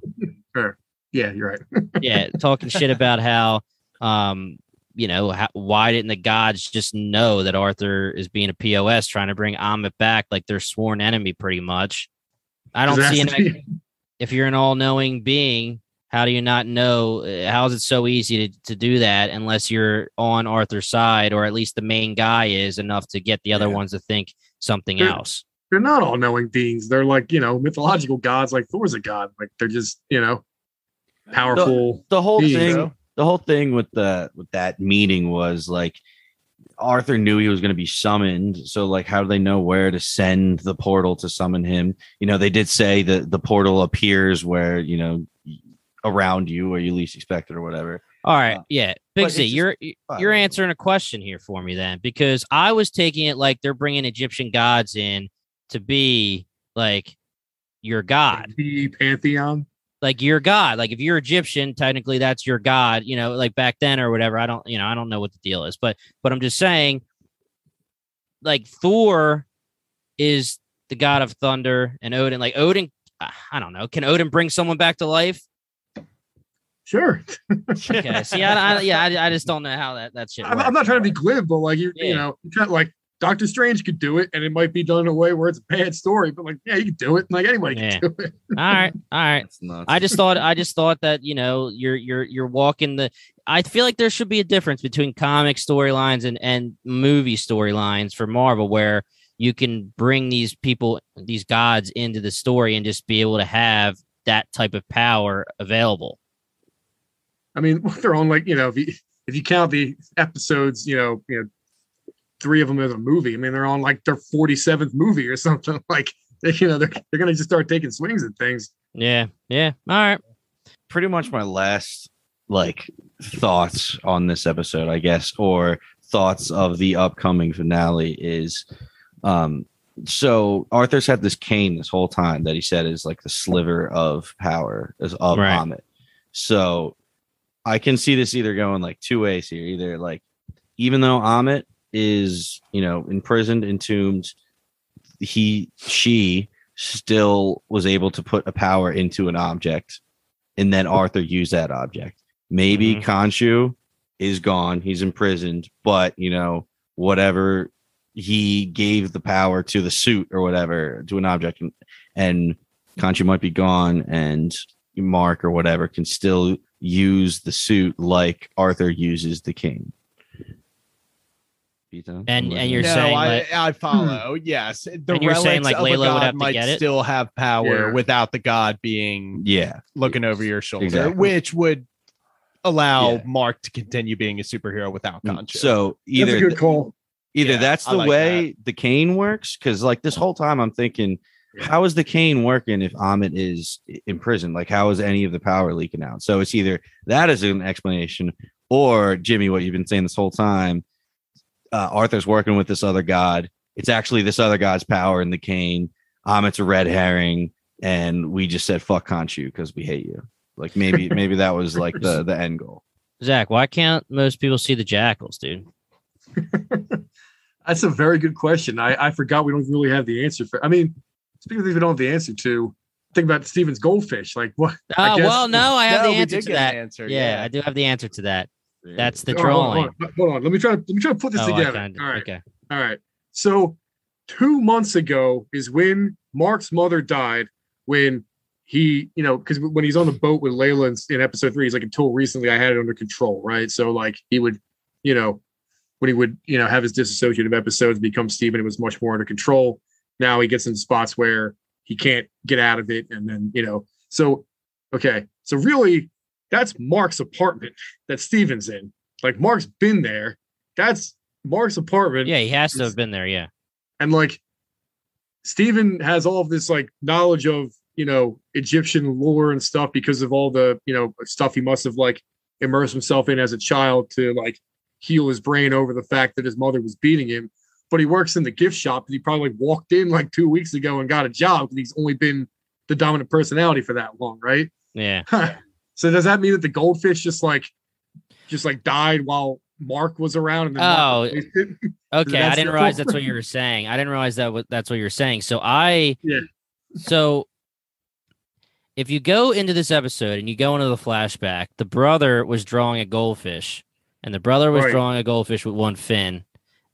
sure. yeah, you're right, yeah, talking shit about how, um. you know, how, why didn't the gods just know that Arthur is being a P O S trying to bring Ammit back like their sworn enemy, pretty much? I don't see an, if you're an all-knowing being, how do you not know? How is it so easy to, to do that unless you're on Arthur's side, or at least the main guy is enough to get the other yeah. ones to think something they're, else? They're not all-knowing beings. They're like, you know, mythological gods, like Thor's a god. Like, they're just, you know, powerful. The, the whole beings, thing... Though. The whole thing with the with that meeting was like Arthur knew he was going to be summoned. So like, how do they know where to send the portal to summon him? You know, they did say that the portal appears where, you know, around you or you least expect it or whatever. All right. Uh, yeah. Big Z, just, you're you're answering a question here for me then, because I was taking it like they're bringing Egyptian gods in to be like your god. The pantheon. Like your god, like if you're Egyptian, technically that's your god, you know, like back then or whatever. I don't, you know, I don't know what the deal is, but, but I'm just saying, like Thor is the god of thunder, and Odin, like Odin, I don't know, can Odin bring someone back to life? Sure. Okay. See, I, I yeah, I, I just don't know how that that shit works. I'm not trying to be glib, but like you, yeah. you know, like Doctor Strange could do it, and it might be done in a way where it's a bad story, but like, yeah, you can do it. Like anybody yeah. can do it. All right. All right. I just thought I just thought that, you know, you're you're you're walking the I feel like there should be a difference between comic storylines and, and movie storylines for Marvel, where you can bring these people, these gods into the story and just be able to have that type of power available. I mean, they're on like, you know, if you if you count the episodes, you know, you know, three of them as a movie. I mean, they're on like their forty-seventh movie or something. Like, they, you know, they're, they're going to just start taking swings at things. Yeah. Yeah. All right. Pretty much my last like thoughts on this episode, I guess, or thoughts of the upcoming finale is, um, so Arthur's had this cane this whole time that he said is like the sliver of power is of right. Ammit. So I can see this either going like two ways here. Either like, even though Ammit is, you know, imprisoned, entombed, he she still was able to put a power into an object, and then Arthur used that object. Maybe mm-hmm. Khonshu is gone, he's imprisoned, but you know, whatever, he gave the power to the suit or whatever to an object, and, and Khonshu might be gone, and Mark or whatever can still use the suit like Arthur uses the cane. And and you're no, saying I, like, I follow, yes. The and you're saying like Layla would have might to get it? Still have power yeah. without the god being yeah looking over your shoulder, exactly. Which would allow yeah. Mark to continue being a superhero without Khonshu. So either that's a good call. Either yeah, that's the like way that. the cane works, because like this whole time I'm thinking, yeah. how is the cane working if Ammit is in prison? Like, how is any of the power leaking out? So it's either that is an explanation, or Jimmy, what you've been saying this whole time, uh, Arthur's working with this other god. It's actually this other god's power in the cane. Ammit's a red herring, and we just said fuck Khonshu because we hate you. Like maybe maybe that was like the the end goal. Zach, why can't most people see the jackals, dude? That's a very good question. I, I forgot we don't really have the answer for. I mean, speaking of things we don't have the answer to, think about Steven's goldfish. Like what? Oh, I guess, well, no, I have no, the answer to that. An answer, yeah, yeah, I do have the answer to that. That's the trolling. Hold on, hold on. Let me try. Let me try to put this oh, together. All right. Okay. All right. So two months ago is when Mark's mother died. When he, you know, because when he's on the boat with Layla in, in episode three, he's like, until recently I had it under control, right? So like he would, you know. When he would, you know, have his disassociative episodes, become Steven, it was much more under control. Now he gets in spots where he can't get out of it. And then, you know, so, okay. So really that's Mark's apartment that Steven's in. Like Mark's been there. That's Mark's apartment. Yeah. He has to have been there. Yeah. And like Steven has all of this like knowledge of, you know, Egyptian lore and stuff because of all the, you know, stuff he must've like immersed himself in as a child to like, heal his brain over the fact that his mother was beating him, but he works in the gift shop that he probably walked in like two weeks ago and got a job. He's only been the dominant personality for that long. Right. Yeah. So does that mean that the goldfish just like, just like died while Mark was around? And then oh, okay. I didn't realize that's what you were saying. I didn't realize that w- that's what you were saying. So I, yeah. so if you go into this episode and you go into the flashback, the brother was drawing a goldfish. And the brother was right. drawing a goldfish with one fin.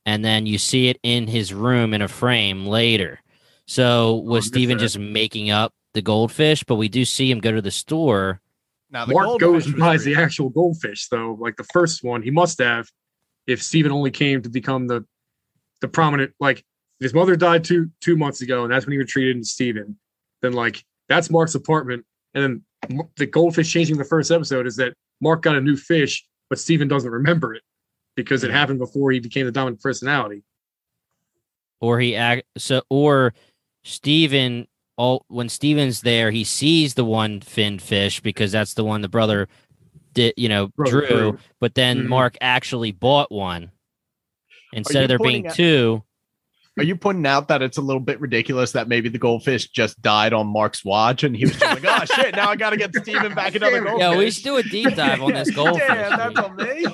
And then you see it in his room in a frame later. So was Steven just making up the goldfish? But we do see him go to the store. Now the Mark goes and buys the actual goldfish, though. Like the first one, he must have, if Steven only came to become the the prominent, like his mother died two two months ago, and that's when he retreated into Steven. Then like that's Mark's apartment. And then the goldfish changing the first episode is that Mark got a new fish. But Steven doesn't remember it because it happened before he became the dominant personality. Or he act so, or Steven, all when Steven's there, he sees the one finned fish because that's the one the brother did, you know, brother drew. Drew. But then mm-hmm. Mark actually bought one instead of there being out- two. Are you pointing out that it's a little bit ridiculous that maybe the goldfish just died on Mark's watch and he was just like, oh, shit, now I got to get Steven back another goldfish. Yeah, we should do a deep dive on this goldfish. Yeah, that's on me.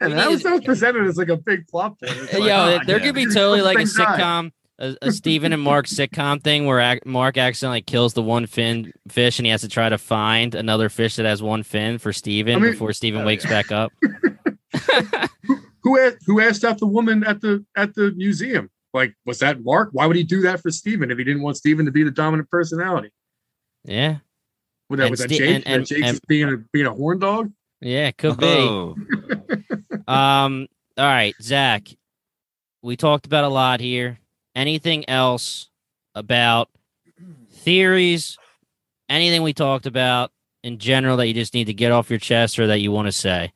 And that was so presented as like a big plot point. Like, yo, oh, there yeah. could be totally like a sitcom, a, a Steven and Mark sitcom thing where Mark accidentally kills the one fin fish and he has to try to find another fish that has one fin for Steven I mean, before Steven oh, wakes yeah. back up. Who asked, who asked out the woman at the at the museum? Like, was that Mark? Why would he do that for Steven if he didn't want Steven to be the dominant personality? Yeah. Was that, was that Ste- Jake? And, and, Jake's and, just being, a, being a horn dog? Yeah, it could oh. be. um. All right, Zach. We talked about a lot here. Anything else about theories? Anything we talked about in general that you just need to get off your chest or that you want to say?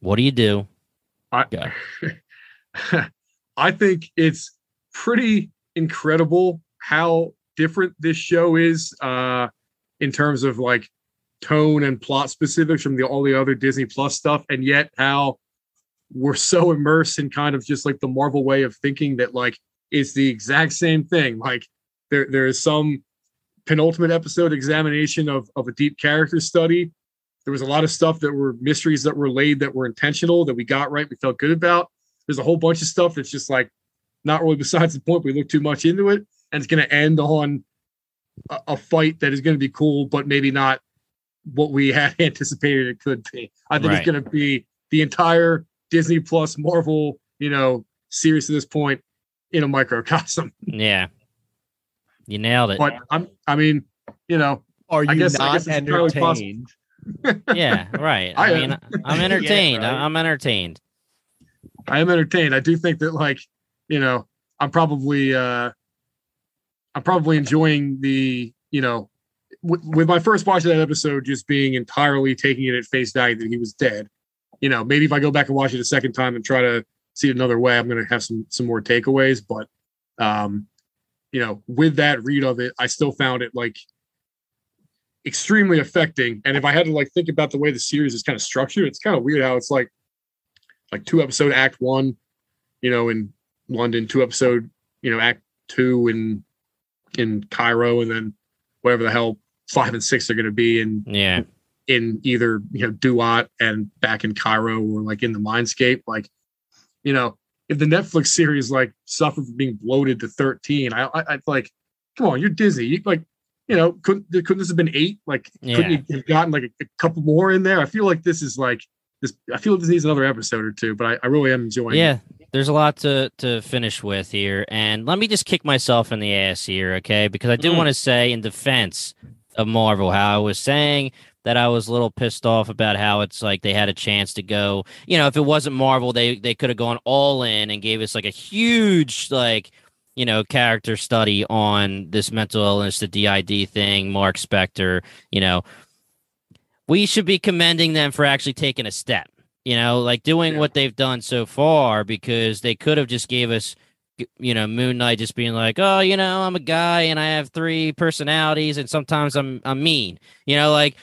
What do you do? I, I think it's pretty incredible how different this show is uh, in terms of like tone and plot specifics from the, all the other Disney Plus stuff. And yet how we're so immersed in kind of just like the Marvel way of thinking that like, it's the exact same thing. Like there, there is some penultimate episode examination of, of a deep character study. There was a lot of stuff that were mysteries that were laid that were intentional that we got right. We felt good about. There's a whole bunch of stuff that's just like not really besides the point. We look too much into it and it's going to end on a, a fight that is going to be cool, but maybe not what we had anticipated it could be. I think right. it's going to be the entire Disney Plus Marvel, you know, series to this point in a microcosm. Yeah. You nailed it. But I'm, I mean, you know, are you I guess, not I guess it's entertained? Yeah, right. I, I mean, I'm entertained. Yeah, right. I'm entertained. I am entertained. I do think that, like, you know, I'm probably, uh, I'm probably enjoying the, you know, w- with my first watch of that episode, just being entirely taking it at face value that he was dead. You know, maybe if I go back and watch it a second time and try to see it another way, I'm going to have some some more takeaways. But, um, you know, with that read of it, I still found it like extremely affecting. And if I had to like think about the way the series is kind of structured, it's kind of weird how it's like like two episode act one, you know, in London, two episode, you know, act two in in Cairo, and then whatever the hell five and six are going to be in yeah in either, you know, Duat and back in Cairo, or like in the Mindscape. Like, you know, if the Netflix series like suffered from being bloated to thirteen, I, I I'd like, come on, you're Disney. You, like, you know, couldn't couldn't this have been eight? Like, yeah. couldn't you have gotten like a, a couple more in there? I feel like this is like this. I feel like this needs another episode or two, but I, I really am enjoying. Yeah. It. There's a lot to, to finish with here, and let me just kick myself in the ass here, okay? Because I do mm-hmm. want to say in defense of Marvel, how I was saying that I was a little pissed off about how it's like they had a chance to go, you know, if it wasn't Marvel, they they could have gone all in and gave us like a huge, like, you know, character study on this mental illness, the D I D thing, Mark Spector, you know. We should be commending them for actually taking a step. You know, like doing yeah. what they've done so far, because they could have just gave us, you know, Moon Knight just being like, oh, you know, I'm a guy and I have three personalities and sometimes I'm I'm mean. You know, like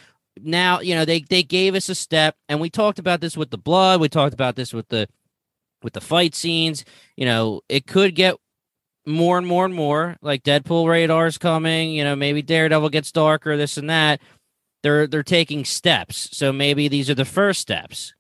now, you know, they, they gave us a step, and we talked about this with the blood. We talked about this with the with the fight scenes. You know, it could get more and more and more, like Deadpool radar's coming. You know, maybe Daredevil gets darker, this and that. They're they're taking steps. So maybe these are the first steps.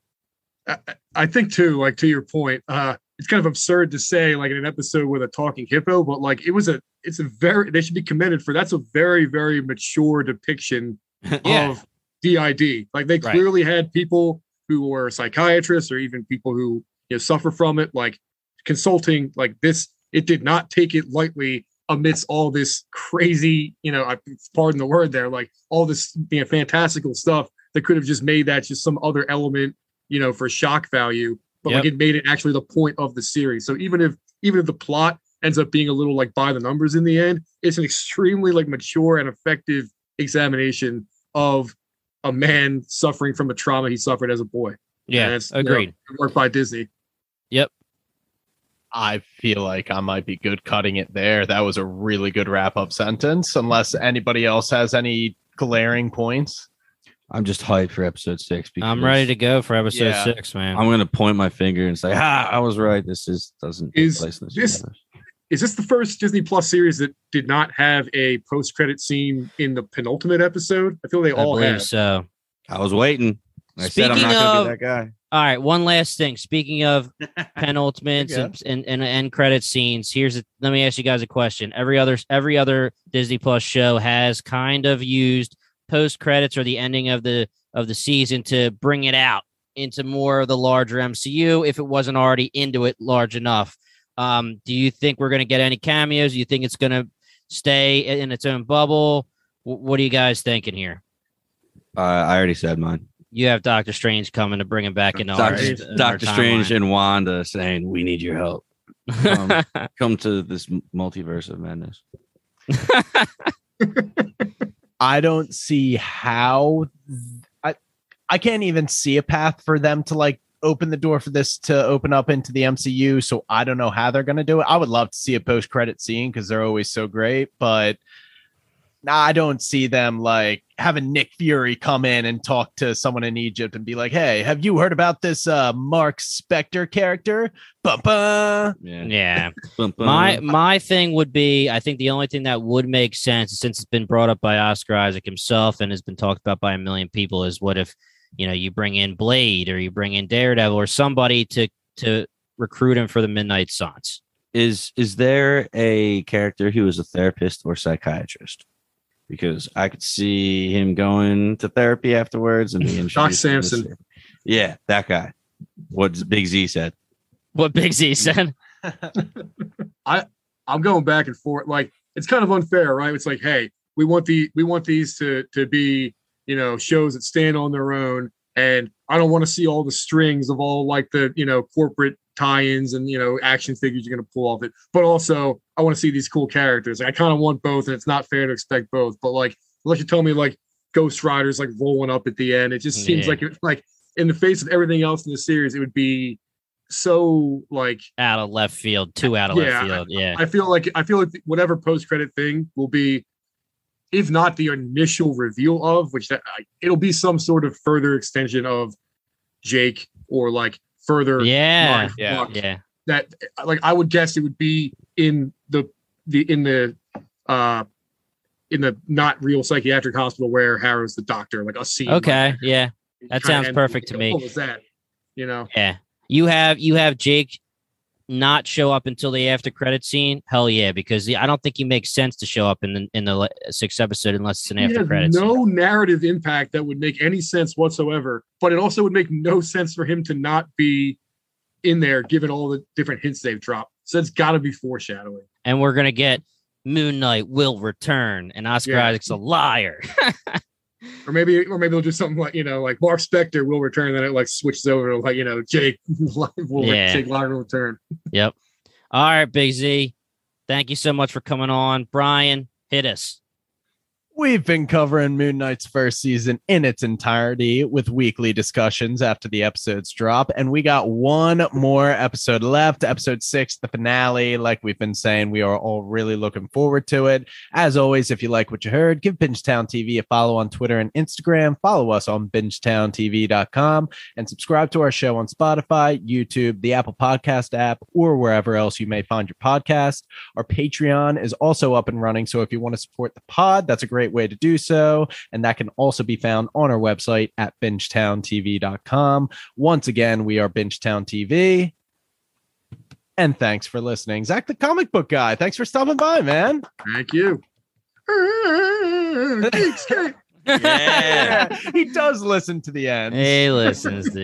I think too, like to your point, uh, it's kind of absurd to say like in an episode with a talking hippo, but like it was a, it's a very, they should be commended for, that's a very, very mature depiction yeah. of D I D. Like they clearly right. had people who were psychiatrists or even people who, you know, suffer from it, like consulting like this. It did not take it lightly amidst all this crazy, you know, I, pardon the word there, like all this, you know, fantastical stuff that could have just made that just some other element, you know, for shock value, but yep. like it made it actually the point of the series. So even if even if the plot ends up being a little like by the numbers in the end, it's an extremely like mature and effective examination of a man suffering from a trauma he suffered as a boy. Yeah, and it's, agreed. You know, work by Disney. Yep. I feel like I might be good cutting it there. That was a really good wrap-up sentence, unless anybody else has any glaring points. I'm just hyped for episode six. Because I'm ready to go for episode yeah. six, man. I'm going to point my finger and say, "Ha, I was right. This is doesn't take is place in this, this is this the first Disney Plus series that did not have a post-credit scene in the penultimate episode? I feel they I all have. So I was waiting. I Speaking said I'm not going to be that guy. All right, one last thing. Speaking of penultimates yeah. and and end credit scenes, here's a, let me ask you guys a question. Every other every other Disney Plus show has kind of used post credits or the ending of the of the season to bring it out into more of the larger M C U if it wasn't already into it large enough. Um, do you think we're going to get any cameos? Do you think it's going to stay in its own bubble? W- what are you guys thinking here? Uh, I already said mine. You have Doctor Strange coming to bring him back in. Doctor, our, Doctor in Strange timeline. And Wanda saying, "We need your help. Um, come to this multiverse of madness." I don't see how I I can't even see a path for them to like open the door for this to open up into the M C U. So I don't know how they're going to do it. I would love to see a post credit scene because they're always so great, but I don't see them like having Nick Fury come in and talk to someone in Egypt and be like, "Hey, have you heard about this uh, Mark Spector character?" Ba-ba. Yeah. yeah. my my thing would be, I think the only thing that would make sense, since it's been brought up by Oscar Isaac himself and has been talked about by a million people, is what if, you know, you bring in Blade or you bring in Daredevil or somebody to to recruit him for the Midnight Suns. Is is there a character who is a therapist or psychiatrist? Because I could see him going to therapy afterwards and being Doc Samson. Yeah, that guy. What Big Z said. What Big Z said. I I'm going back and forth. Like it's kind of unfair, right? It's like, hey, we want the we want these to to be, you know, shows that stand on their own, and I don't want to see all the strings of all like the, you know, corporate tie-ins and, you know, action figures you're going to pull off it, but also I want to see these cool characters. I kind of want both, and it's not fair to expect both, but like unless you tell me like Ghost Rider's like rolling up at the end. It just seems yeah. like it, like in the face of everything else in the series, it would be so like out of left field, too out of yeah, left field. Yeah, I, I feel like I feel like whatever post credit thing will be, if not the initial reveal of, which that, it'll be some sort of further extension of Jake or like further. Yeah, yeah, yeah. That like I would guess it would be in the the in the. uh in the not real psychiatric hospital where Harrow's the doctor, like a scene. Okay. Like, yeah. That sounds perfect to me. What was that? You know? Yeah. You have, you have Jake not show up until the after credit scene. Hell yeah. Because the, I don't think he makes sense to show up in the, in the sixth episode, unless it's an he after credits. No scene. Narrative impact that would make any sense whatsoever, but it also would make no sense for him to not be in there, given all the different hints they've dropped. So it's gotta be foreshadowing. And we're going to get, Moon Knight will return, and Oscar yeah. Isaac's a liar. or maybe, or maybe they'll do something like, you know, like Mark Spector will return, and then it like switches over to like, you know, Jake will yeah. Jake Liger will return. Yep. All right, Big Z. Thank you so much for coming on, Brian. Hit us. We've been covering Moon Knight's first season in its entirety with weekly discussions after the episodes drop. And we got one more episode left, episode six, the finale. Like we've been saying, we are all really looking forward to it. As always, if you like what you heard, give Bingetown T V a follow on Twitter and Instagram. Follow us on Bingetown T V dot com and subscribe to our show on Spotify, YouTube, the Apple Podcast app, or wherever else you may find your podcast. Our Patreon is also up and running. So if you want to support the pod, that's a great way to do so, and that can also be found on our website at Bingetown T V dot com. Once again, we are Bingetown T V, and thanks for listening. Zach the comic book guy, thanks for stopping by, man. Thank you. Yeah, he does listen to the end. He listens to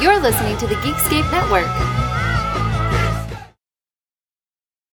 You're listening to the Geekscape Network.